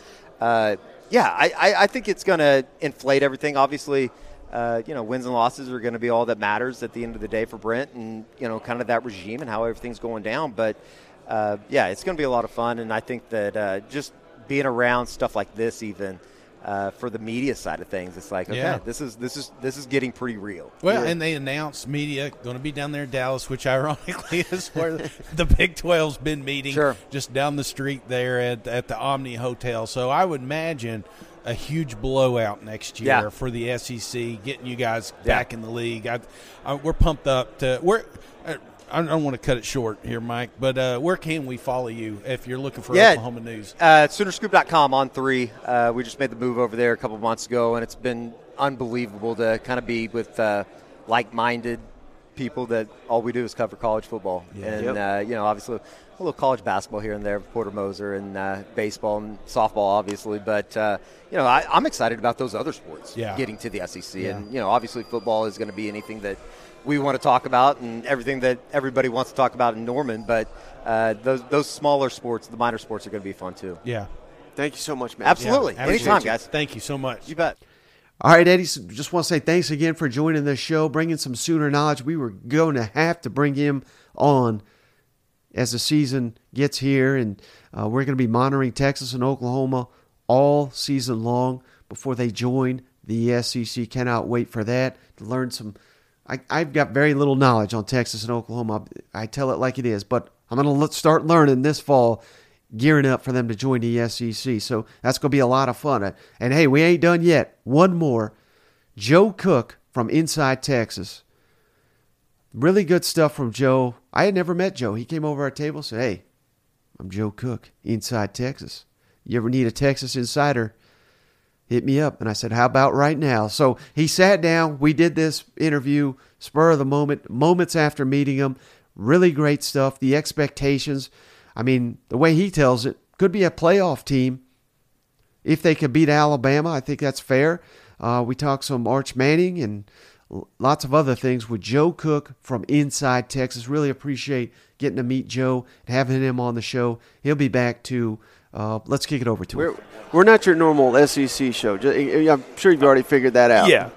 uh, yeah, I, I, I think it's going to inflate everything. Obviously, uh, you know, wins and losses are going to be all that matters at the end of the day for Brent and, you know, kind of that regime and how everything's going down. But, Uh, yeah, it's going to be a lot of fun, and I think that uh, just being around stuff like this, even uh, for the media side of things, it's like, okay, yeah. this is this is this is getting pretty real. Well, yeah. and they announced media going to be down there in Dallas, which ironically is where the Big twelve's been meeting, sure. just down the street there at at the Omni Hotel. So I would imagine a huge blowout next year yeah. for the S E C, getting you guys yeah. back in the league. I, I, we're pumped up to we're. Uh, I don't want to cut it short here, Mike, but uh, where can we follow you if you're looking for yeah, Oklahoma news? Uh, Sooner Scoop dot com on three. Uh, we just made the move over there a couple months ago, and it's been unbelievable to kind of be with uh, like-minded people that all we do is cover college football. Yeah. And, yep. uh, you know, obviously a little college basketball here and there with Porter Moser and uh, baseball and softball, obviously. But, uh, you know, I, I'm excited about those other sports yeah. getting to the S E C. Yeah. And, you know, obviously football is going to be anything that – we want to talk about and everything that everybody wants to talk about in Norman, but uh, those those smaller sports, the minor sports, are going to be fun too. Yeah. Thank you so much, man. Absolutely. Yeah, anytime, guys. Thank you so much. You bet. All right, Eddie, just want to say thanks again for joining the show, bringing some Sooner knowledge. We were going to have to bring him on as the season gets here, and uh, we're going to be monitoring Texas and Oklahoma all season long before they join the S E C. Cannot wait for that to learn some I, I've got very little knowledge on Texas and Oklahoma. I tell it like it is, but I'm going to start learning this fall, gearing up for them to join the S E C. So that's going to be a lot of fun. And, hey, we ain't done yet. One more. Joe Cook from Inside Texas. Really good stuff from Joe. I had never met Joe. He came over our table and said, hey, I'm Joe Cook, Inside Texas. You ever need a Texas insider? hit me up. And I said, how about right now? So he sat down. We did this interview, spur of the moment, moments after meeting him. Really great stuff. The expectations, I mean, the way he tells it, could be a playoff team if they could beat Alabama. I think that's fair. Uh, we talked some Arch Manning and lots of other things with Joe Cook from Inside Texas. Really appreciate getting to meet Joe and having him on the show. He'll be back to uh, let's kick it over to we're, him. We're not your normal S E C show. I'm sure you've already figured that out. Yeah.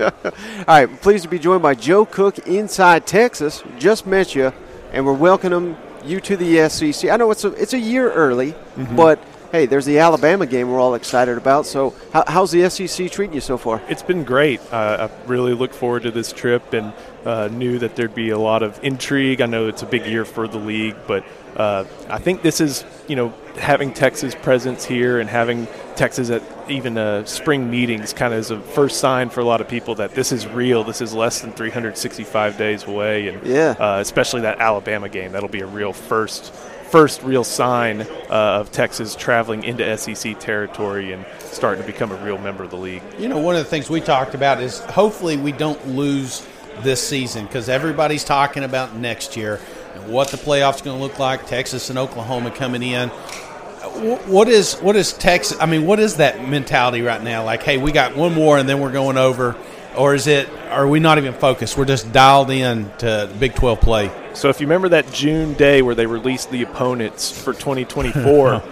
All right. Pleased to be joined by Joe Cook, Inside Texas. Just met you, and we're welcoming you to the S E C. I know it's a it's a year early, mm-hmm. but hey, there's the Alabama game we're all excited about. So how, how's the S E C treating you so far? It's been great. Uh, I really look forward to this trip and uh, knew that there'd be a lot of intrigue. I know it's a big year for the league, but uh, I think this is, you know, having Texas presence here and having Texas at even uh, spring meetings kind of is a first sign for a lot of people that this is real. This is less than three hundred sixty-five days away. And yeah. uh, especially that Alabama game, that'll be a real first First real sign uh, of Texas traveling into S E C territory and starting to become a real member of the league. You know, one of the things we talked about is hopefully we don't lose this season because everybody's talking about next year and what the playoffs going to look like, Texas and Oklahoma coming in. What is what is Texas – I mean, what is that mentality right now? Like, hey, we got one more and then we're going over – or is it? Are we not even focused? We're just dialed in to Big twelve play. So if you remember that June day where they released the opponents for twenty twenty-four,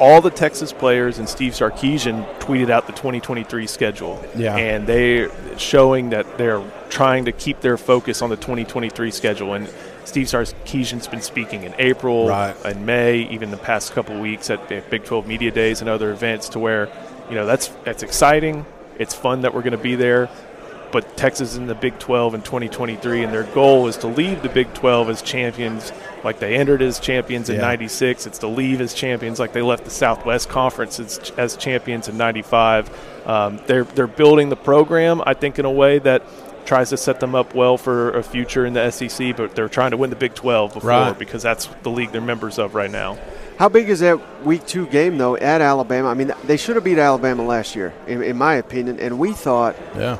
all the Texas players and Steve Sarkisian tweeted out the twenty twenty-three schedule. Yeah. And they're showing that they're trying to keep their focus on the twenty twenty-three schedule. And Steve Sarkisian's been speaking in April right. and May, even the past couple weeks at Big twelve Media Days and other events to where, you know, that's that's exciting. It's fun that we're going to be there. But Texas is in the Big twelve in twenty twenty-three, and their goal is to leave the Big twelve as champions like they entered as champions in yeah. ninety-six. It's to leave as champions like they left the Southwest Conference as, as champions in ninety-five. Um, they're, they're building the program, I think, in a way that tries to set them up well for a future in the S E C, but they're trying to win the Big twelve before right. because that's the league they're members of right now. How big is that week two game, though, at Alabama? I mean, they should have beat Alabama last year, in, in my opinion, and we thought – yeah.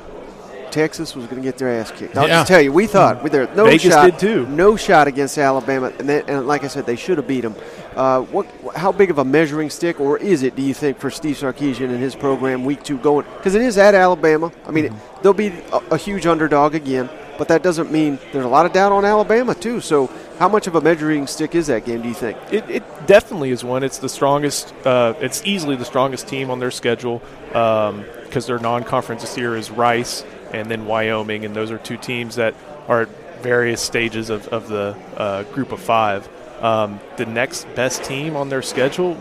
Texas was going to get their ass kicked. I'll yeah. just tell you, we thought we there no Vegas shot, did too. No shot against Alabama, and, they, and like I said, they should have beat them. Uh, what? How big of a measuring stick, or is it? Do you think for Steve Sarkisian and his program, week two going because it is at Alabama. I mean, mm-hmm. it, they'll be a, a huge underdog again, but that doesn't mean there's a lot of doubt on Alabama too. So, how much of a measuring stick is that game? Do you think it? It definitely is one. It's the strongest. Uh, it's easily the strongest team on their schedule because um, their non-conference this year is Rice. And then Wyoming, and those are two teams that are at various stages of, of the uh, group of five. Um, the next best team on their schedule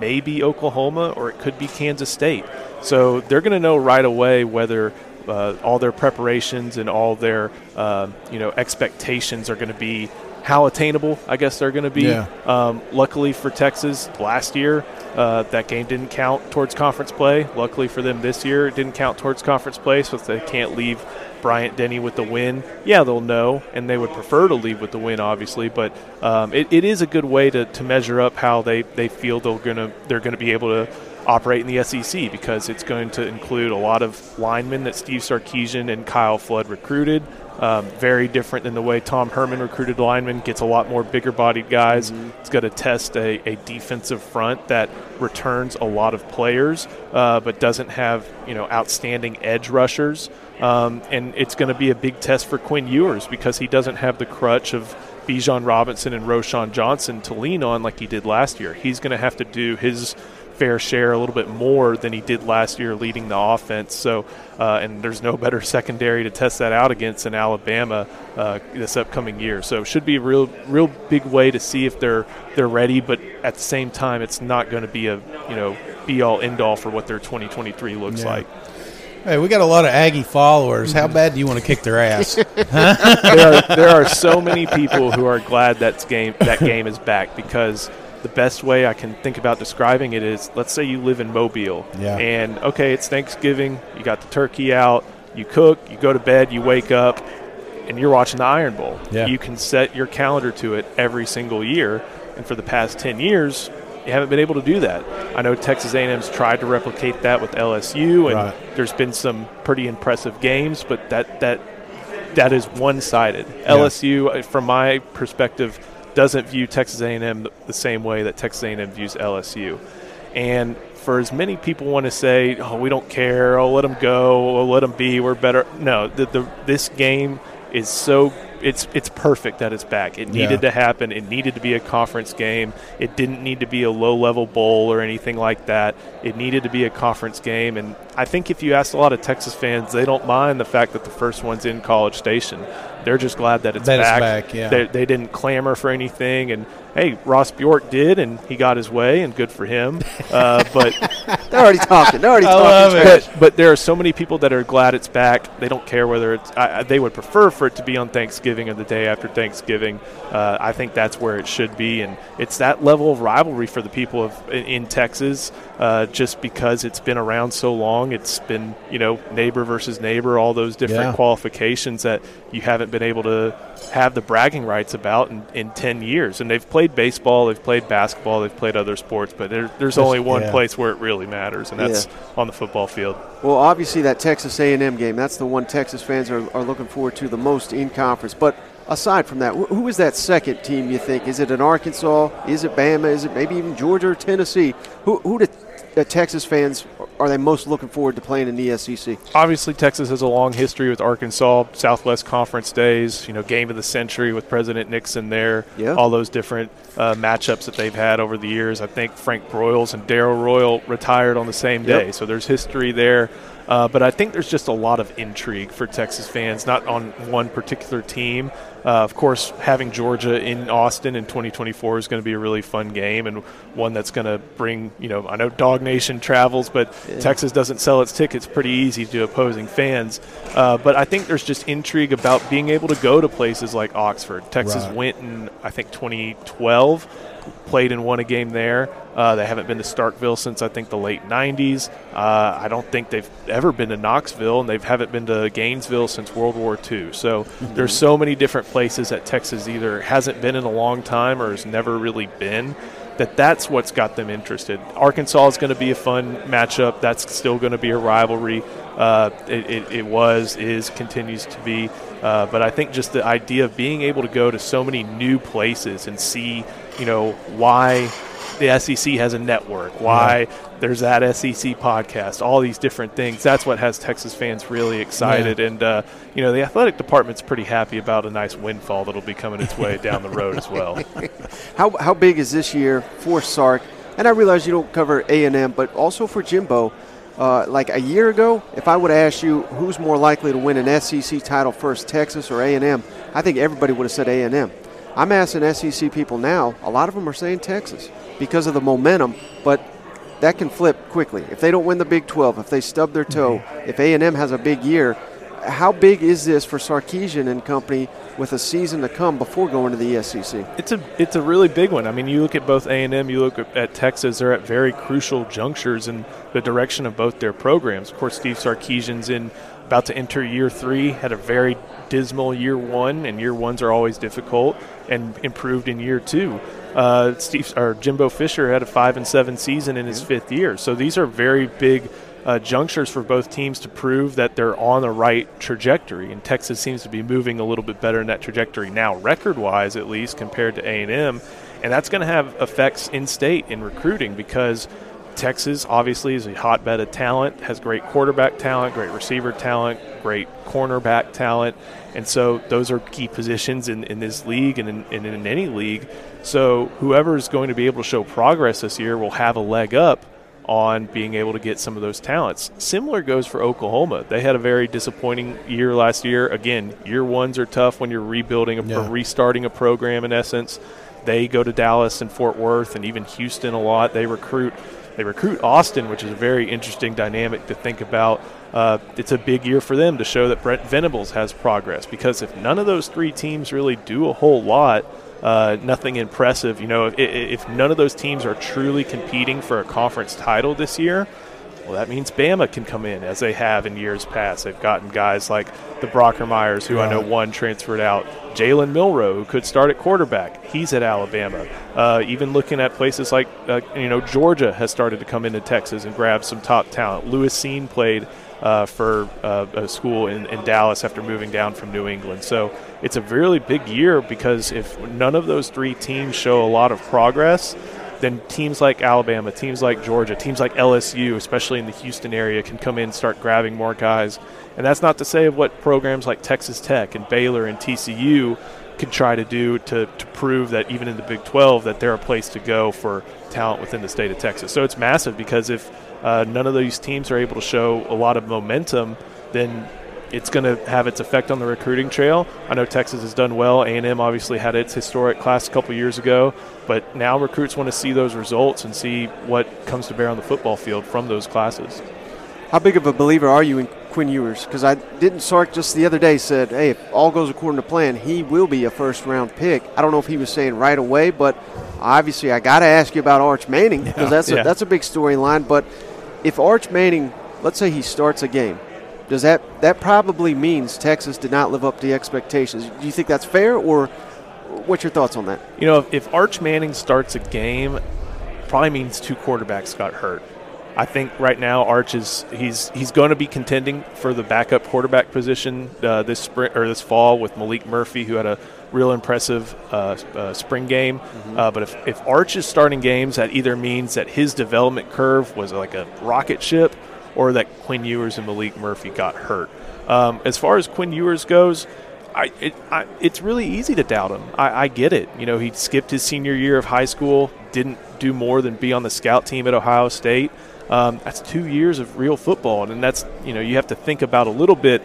may be Oklahoma, or it could be Kansas State. So they're going to know right away whether uh, all their preparations and all their uh, you know expectations are going to be how attainable, I guess, they're going to be. Yeah. Um, luckily for Texas, last year uh, that game didn't count towards conference play. Luckily for them this year, it didn't count towards conference play, so if they can't leave Bryant-Denny with the win, yeah, they'll know, and they would prefer to leave with the win, obviously. But um, it, it is a good way to, to measure up how they, they feel they're gonna they're going to be able to operate in the S E C because it's going to include a lot of linemen that Steve Sarkisian and Kyle Flood recruited. Um, very different than the way Tom Herman recruited linemen, gets a lot more bigger-bodied guys. Mm-hmm. It's got to test a, a defensive front that returns a lot of players uh, but doesn't have, you know, outstanding edge rushers. Um, and it's going to be a big test for Quinn Ewers because he doesn't have the crutch of Bijan Robinson and Roschon Johnson to lean on like he did last year. He's going to have to do his – fair share a little bit more than he did last year leading the offense. So, uh, and there's no better secondary to test that out against in Alabama uh, this upcoming year. So it should be a real, real big way to see if they're they're ready. But at the same time, it's not going to be a you know be all end all for what their twenty twenty-three looks yeah. like. Hey, we got a lot of Aggie followers. How bad do you want to kick their ass? Huh? there, are, there are so many people who are glad that game that game is back because. The best way I can think about describing it is, let's say you live in Mobile. Yeah. And, okay, it's Thanksgiving. You got the turkey out. You cook. You go to bed. You wake up. And you're watching the Iron Bowl. Yeah. You can set your calendar to it every single year. And for the past ten years, haven't been able to do that. I know Texas A and M's tried to replicate that with L S U, and right. there's been some pretty impressive games, but that that that is one-sided. Yeah. L S U, from my perspective, doesn't view Texas A and M the same way that Texas A and M views L S U. And for as many people want to say, oh, we don't care, oh, let them go, oh, let them be, we're better. No, the, the, this game is so it's it's perfect that it's back. It needed yeah. to happen. It needed to be a conference game. It didn't need to be a low-level bowl or anything like that. It needed to be a conference game. And I think if you ask a lot of Texas fans, they don't mind the fact that the first one's in College Station. They're just glad that it's that back. It's back yeah. they, they didn't clamor for anything. And, hey, Ross Bjork did, and he got his way, and good for him. Uh, but They're already talking. They're already I talking. But, but there are so many people that are glad it's back. They don't care whether it's I, – they would prefer for it to be on Thanksgiving or the day after Thanksgiving. Uh, I think that's where it should be. And it's that level of rivalry for the people of in, in Texas uh, just because it's been around so long. It's been, you know, neighbor versus neighbor, all those different yeah. qualifications that you haven't been able to have the bragging rights about in, in ten years. And they've played baseball, they've played basketball, they've played other sports, but there, there's only one yeah. place where it really matters. Matters, and that's yeah. on the football field. Well, obviously that Texas A and M game, that's the one Texas fans are, are looking forward to the most in conference. But aside from that, wh- who is that second team you think? Is it an Arkansas? Is it Bama? Is it maybe even Georgia or Tennessee? Who, who do the Texas fans are they most looking forward to playing in the S E C? Obviously Texas has a long history with Arkansas, Southwest Conference days, you know, game of the century with President Nixon there, yeah. all those different uh, matchups that they've had over the years. I think Frank Broyles and Darryl Royal retired on the same day, yep. so there's history there. Uh, but I think there's just a lot of intrigue for Texas fans, not on one particular team. Uh, of course, having Georgia in Austin in twenty twenty-four is going to be a really fun game and one that's going to bring, you know, I know Dog Nation travels, but yeah. Texas doesn't sell its tickets pretty easy to opposing fans. Uh, but I think there's just intrigue about being able to go to places like Oxford. Texas right. went in, I think, twenty twelve, played and won a game there. Uh, they haven't been to Starkville since, I think, the late nineties. Uh, I don't think they've ever been to Knoxville, and they haven't been to Gainesville since World War Two. So mm-hmm. there's so many different places that Texas either hasn't been in a long time or has never really been, that that's what's got them interested. Arkansas is going to be a fun matchup. That's still going to be a rivalry. Uh, it, it, it was, is, continues to be. Uh, but I think just the idea of being able to go to so many new places and see, you know, why – the S E C has a network, why yeah. there's that S E C podcast, all these different things. That's what has Texas fans really excited. Yeah. And, uh, you know, the athletic department's pretty happy about a nice windfall that'll be coming its way down the road as well. How how big is this year for Sark? And I realize you don't cover A and M, but also for Jimbo. Uh, like a year ago, if I would have asked you who's more likely to win an S E C title first, Texas or A and M, I think everybody would have said A and M. I'm asking S E C people now, a lot of them are saying Texas because of the momentum, but that can flip quickly. If they don't win the Big twelve, if they stub their toe, mm-hmm. if A and M has a big year, how big is this for Sarkisian and company with a season to come before going to the S E C? It's a it's a really big one. I mean, you look at both A and M, you look at Texas, they're at very crucial junctures in the direction of both their programs. Of course, Steve Sarkisian's in about to enter year three, had a very dismal year one, and year ones are always difficult, and improved in year two. Uh, Steve or Jimbo Fisher had a five and seven season in his fifth year. So these are very big uh, junctures for both teams to prove that they're on the right trajectory. And Texas seems to be moving a little bit better in that trajectory now, record-wise at least, compared to A and M. And that's going to have effects in state in recruiting because Texas obviously is a hotbed of talent, has great quarterback talent, great receiver talent, great cornerback talent. And so those are key positions in, in this league and in, and in any league. So whoever is going to be able to show progress this year will have a leg up on being able to get some of those talents. Similar goes for Oklahoma. They had a very disappointing year last year. Again, year ones are tough when you're rebuilding a, yeah. or restarting a program in essence. They go to Dallas and Fort Worth and even Houston a lot. They recruit They recruit Austin, which is a very interesting dynamic to think about. Uh, it's a big year for them to show that Brent Venables has progress because if none of those three teams really do a whole lot, uh, nothing impressive. You know, if, if none of those teams are truly competing for a conference title this year, Well, that means Bama can come in, as they have in years past. They've gotten guys like the Brockermeyers, who yeah. I know one transferred out. Jalen Milroe, who could start at quarterback. He's at Alabama. Uh, even looking at places like, uh, you know, Georgia has started to come into Texas and grab some top talent. Lewis Seen played uh, for uh, a school in, in Dallas after moving down from New England. So it's a really big year, because if none of those three teams show a lot of progress, then teams like Alabama, teams like Georgia, teams like L S U, especially in the Houston area, can come in and start grabbing more guys. And that's not to say of what programs like Texas Tech and Baylor and T C U can try to do to, to prove that even in the Big twelve that they're a place to go for talent within the state of Texas. So it's massive, because if uh, none of these teams are able to show a lot of momentum, then it's going to have its effect on the recruiting trail. I know Texas has done well. A and M obviously had its historic class a couple years ago, but now recruits want to see those results and see what comes to bear on the football field from those classes. How big of a believer are you in Quinn Ewers? Because I didn't Sark just the other day said, hey, if all goes according to plan, he will be a first-round pick. I don't know if he was saying right away, but obviously I got to ask you about Arch Manning, because yeah. that's, yeah. that's a big storyline. But if Arch Manning, let's say he starts a game, does that that probably means Texas did not live up to the expectations? Do you think that's fair, or what's your thoughts on that? You know, if, if Arch Manning starts a game, probably means two quarterbacks got hurt. I think right now Arch is he's he's going to be contending for the backup quarterback position uh, this spring or this fall with Malik Murphy, who had a real impressive uh, uh, spring game. Mm-hmm. Uh, but if, if Arch is starting games, that either means that his development curve was like a rocket ship, or that Quinn Ewers and Malik Murphy got hurt. Um, as far as Quinn Ewers goes, I, it, I, it's really easy to doubt him. I, I get it. You know, he skipped his senior year of high school, didn't do more than be on the scout team at Ohio State. Um, that's two years of real football, and, and that's, you know, you have to think about a little bit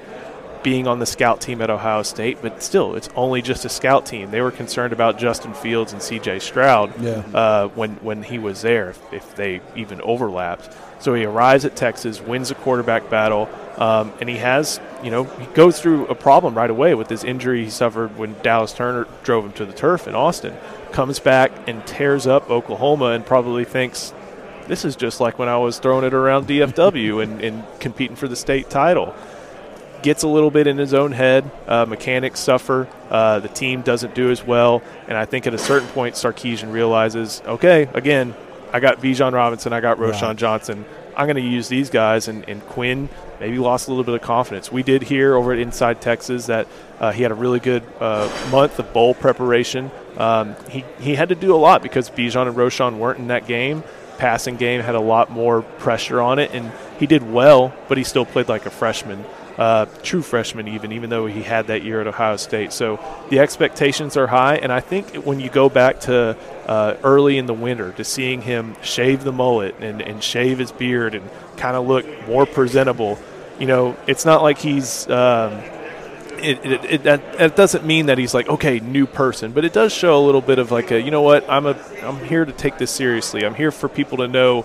being on the scout team at Ohio State, but still, it's only just a scout team. They were concerned about Justin Fields and C J Stroud yeah. uh, when, when he was there, if, if they even overlapped. So he arrives at Texas, wins a quarterback battle, um, and he has, you know, he goes through a problem right away with this injury he suffered when Dallas Turner drove him to the turf in Austin. Comes back and tears up Oklahoma and probably thinks, this is just like when I was throwing it around D F W and, and competing for the state title. Gets a little bit in his own head. Uh, mechanics suffer. Uh, the team doesn't do as well. And I think at a certain point, Sarkisian realizes, okay, again, I got Bijan Robinson. I got Roschon yeah. Johnson. I'm going to use these guys. And, and Quinn maybe lost a little bit of confidence. We did hear over at Inside Texas that uh, he had a really good uh, month of bowl preparation. Um, he, he had to do a lot because Bijan and Roschon weren't in that game. Passing game had a lot more pressure on it. And he did well, but he still played like a freshman, uh, true freshman even, even though he had that year at Ohio State. So the expectations are high. And I think when you go back to – Uh, early in the winter, to seeing him shave the mullet and, and shave his beard and kind of look more presentable, you know, it's not like he's um, it, it, it, that, it doesn't mean that he's like, okay, new person, but it does show a little bit of like a, you know what, I'm a I'm here to take this seriously. I'm here for people to know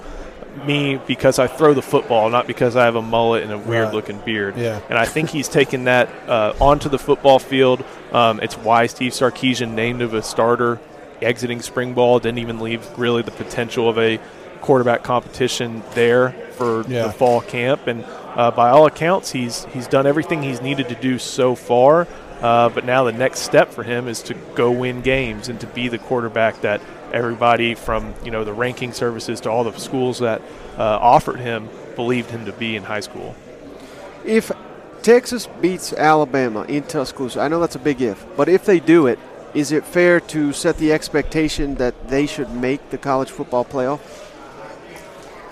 me because I throw the football, not because I have a mullet and a weird right. looking beard. Yeah. And I think he's taken that uh, onto the football field. Um, it's why Steve Sarkisian named him a starter exiting spring ball, didn't even leave really the potential of a quarterback competition there for yeah. the fall camp. And uh, by all accounts, he's he's done everything he's needed to do so far. Uh, but now the next step for him is to go win games and to be the quarterback that everybody from, you know, the ranking services to all the schools that uh, offered him believed him to be in high school. If Texas beats Alabama in Tuscaloosa, I know that's a big if, but if they do it, is it fair to set the expectation that they should make the college football playoff?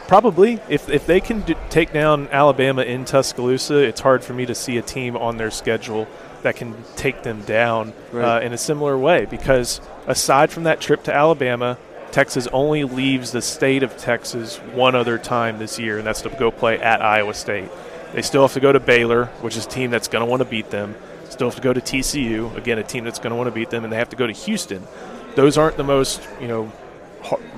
Probably. If if they can do, take down Alabama in Tuscaloosa, it's hard for me to see a team on their schedule that can take them down right. uh, in a similar way, because aside from that trip to Alabama, Texas only leaves the state of Texas one other time this year, and that's to go play at Iowa State. They still have to go to Baylor, which is a team that's going to want to beat them. Still have to go to T C U, again, a team that's going to want to beat them, and they have to go to Houston. Those aren't the most, you know,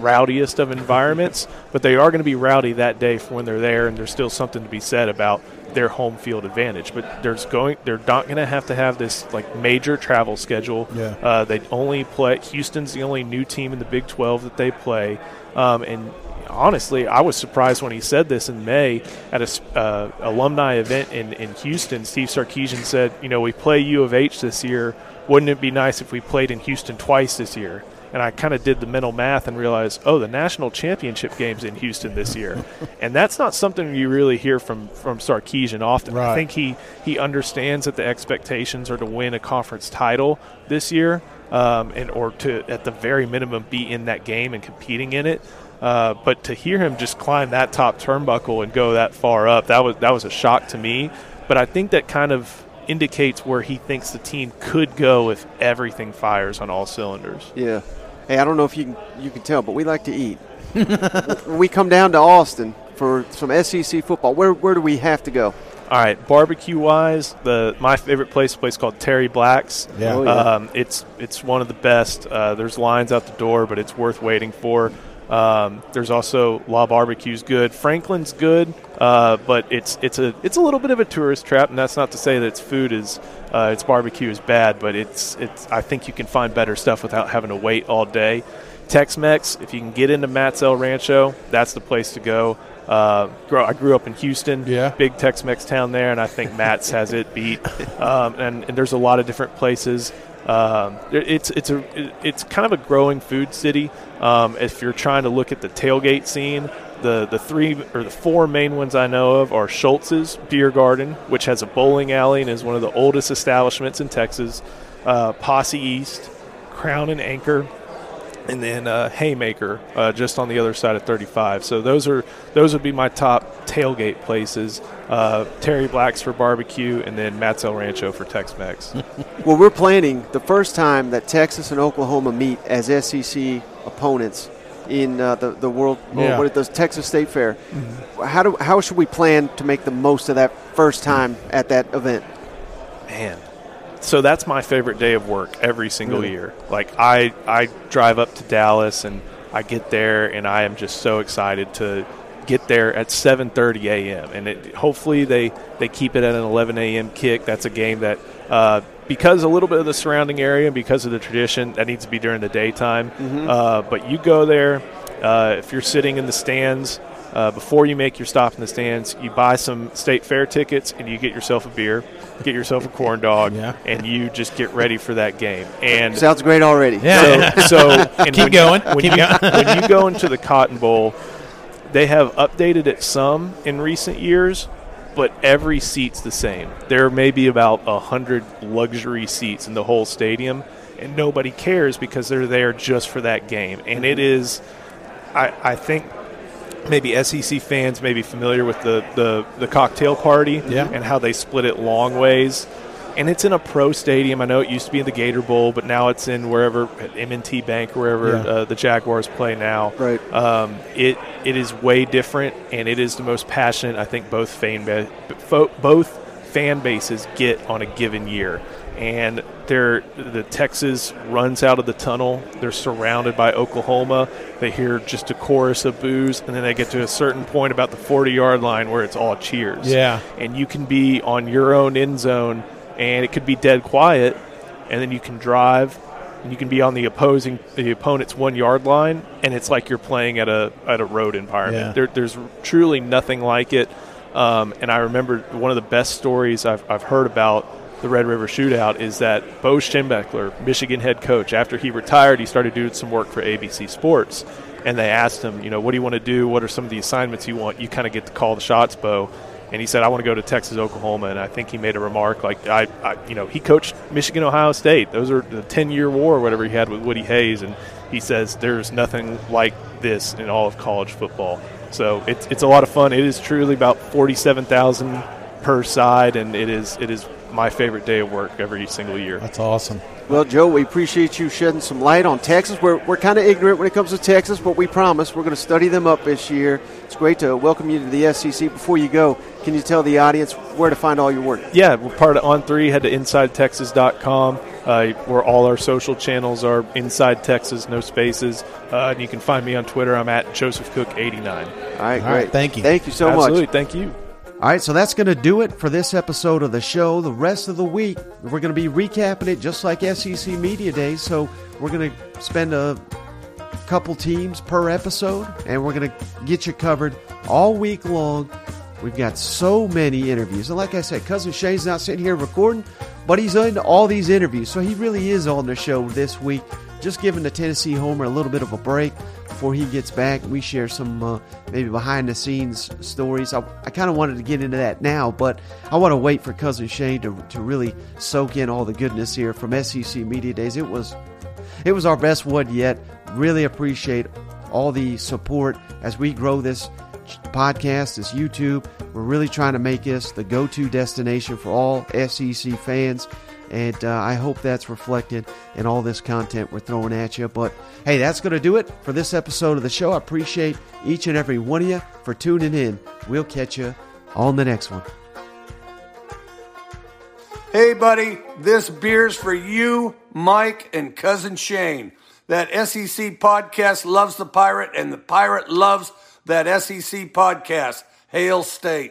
rowdiest of environments, but they are going to be rowdy that day for when they're there, and there's still something to be said about their home field advantage. But there's going, they're not going to have to have this, like, major travel schedule. Yeah. Uh, they only play – Houston's the only new team in the Big twelve that they play, um, and – honestly, I was surprised when he said this in May at a uh, alumni event in, in Houston. Steve Sarkisian said, you know, we play U of H this year. Wouldn't it be nice if we played in Houston twice this year? And I kind of did the mental math and realized, oh, the national championship game's in Houston this year. And that's not something you really hear from, from Sarkisian often. Right. I think he, he understands that the expectations are to win a conference title this year, um, and or to, at the very minimum, be in that game and competing in it. Uh, but to hear him just climb that top turnbuckle and go that far up, that was that was a shock to me. But I think that kind of indicates where he thinks the team could go if everything fires on all cylinders. Yeah. Hey, I don't know if you can, you can tell, but we like to eat. When we come down to Austin for some S E C football, where where do we have to go? All right, barbecue-wise, the my favorite place, a place called Terry Black's. Yeah. Oh, yeah. Um, it's, it's one of the best. Uh, there's lines out the door, but it's worth waiting for. Um, there's also Law Barbecue's good. Franklin's good, uh, but it's it's a it's a little bit of a tourist trap, and that's not to say that its food is uh, its barbecue is bad, but it's it's I think you can find better stuff without having to wait all day. Tex-Mex, if you can get into Matt's El Rancho, that's the place to go. Uh, grow, I grew up in Houston, yeah. Big Tex-Mex town there, and I think Matt's has it beat. Um, and, and there's a lot of different places. Um, it's it's a it's kind of a growing food city. Um, if you're trying to look at the tailgate scene, the the three or the four main ones I know of are Schultz's Beer Garden, which has a bowling alley and is one of the oldest establishments in Texas. Uh, Posse East, Crown and Anchor, and then uh, Haymaker, uh, just on the other side of thirty-five. So those are those would be my top tailgate places. Uh, Terry Black's for barbecue, and then Matt's El Rancho for Tex-Mex. Well, we're planning the first time that Texas and Oklahoma meet as S E C opponents in uh, the the world. Yeah. What it does, Texas State Fair. Mm-hmm. How do how should we plan to make the most of that first time at that event? Man. So that's my favorite day of work every single really? year. Like I, I drive up to Dallas and I get there and I am just so excited to get there at seven thirty a.m. And it, hopefully they, they keep it at an eleven a.m. kick. That's a game that uh, because a little bit of the surrounding area and because of the tradition, that needs to be during the daytime. Mm-hmm. Uh, but you go there, uh, if you're sitting in the stands, Uh, before you make your stop in the stands, you buy some state fair tickets and you get yourself a beer, get yourself a corn dog, yeah. and you just get ready for that game. And sounds great already. Yeah. So, so and keep when, going. When, keep you, going. When you go into the Cotton Bowl, they have updated it some in recent years, but every seat's the same. There may be about a hundred luxury seats in the whole stadium, and nobody cares because they're there just for that game. And it is, I, I think. Maybe S E C fans may be familiar with the, the, the cocktail party yeah. and how they split it long ways. And it's in a pro stadium. I know it used to be in the Gator Bowl, but now it's in wherever, M and T Bank, wherever yeah. uh, the Jaguars play now. Right. Um, it it is way different, and it is the most passionate I think both fan, ba- fo- both fan bases get on a given year. And they're, the Texas runs out of the tunnel. They're surrounded by Oklahoma. They hear just a chorus of boos, and then they get to a certain point about the forty-yard line where it's all cheers. Yeah. And you can be on your own end zone, and it could be dead quiet, and then you can drive, and you can be on the opposing the opponent's one-yard line, and it's like you're playing at a at a road environment. Yeah. There, there's truly nothing like it. Um, and I remember one of the best stories I've I've heard about the Red River Shootout is that Bo Schembechler, Michigan head coach, after he retired, he started doing some work for A B C Sports. And they asked him, you know, what do you want to do? What are some of the assignments you want? You kind of get to call the shots, Bo. And he said, I want to go to Texas, Oklahoma. And I think he made a remark like, I, I you know, he coached Michigan, Ohio State. Those are the ten-year war or whatever he had with Woody Hayes. And he says, there's nothing like this in all of college football. So it's, it's a lot of fun. It is truly about forty-seven thousand per side, and it is it is my favorite day of work every single year. That's awesome. Well, Joe, we appreciate you shedding some light on Texas. We're we're kind of ignorant when it comes to Texas, but we promise we're going to study them up this year. It's great to welcome you to the S E C. Before you go, can you tell the audience where to find all your work? Yeah, we're part of On three. Head to Inside Texas dot com, uh, where all our social channels are Inside Texas, no spaces. Uh, and you can find me on Twitter. I'm at Joseph Cook eighty-nine. All right, all great. Right, thank you. Thank you so Absolutely, much. Absolutely, thank you. All right, so that's going to do it for this episode of the show. The rest of the week, we're going to be recapping it just like S E C Media Day. So we're going to spend a couple teams per episode, and we're going to get you covered all week long. We've got so many interviews. And like I said, Cousin Shane's not sitting here recording, but he's in all these interviews. So he really is on the show this week, just giving the Tennessee Homer a little bit of a break before he gets back. We share some uh, maybe behind-the-scenes stories. I, I kind of wanted to get into that now, but I want to wait for Cousin Shane to, to really soak in all the goodness here from S E C Media Days. It was, it was our best one yet. Really appreciate all the support as we grow this podcast, this YouTube. We're really trying to make this the go-to destination for all S E C fans, and uh, I hope that's reflected in all this content we're throwing at you. But hey, that's going to do it for this episode of the show. I appreciate each and every one of you for tuning in. We'll catch you on the next one. Hey buddy, this beer's for you, Mike, and Cousin Shane. That S E C podcast loves the Pirate, and the Pirate loves that S E C podcast. Hail State.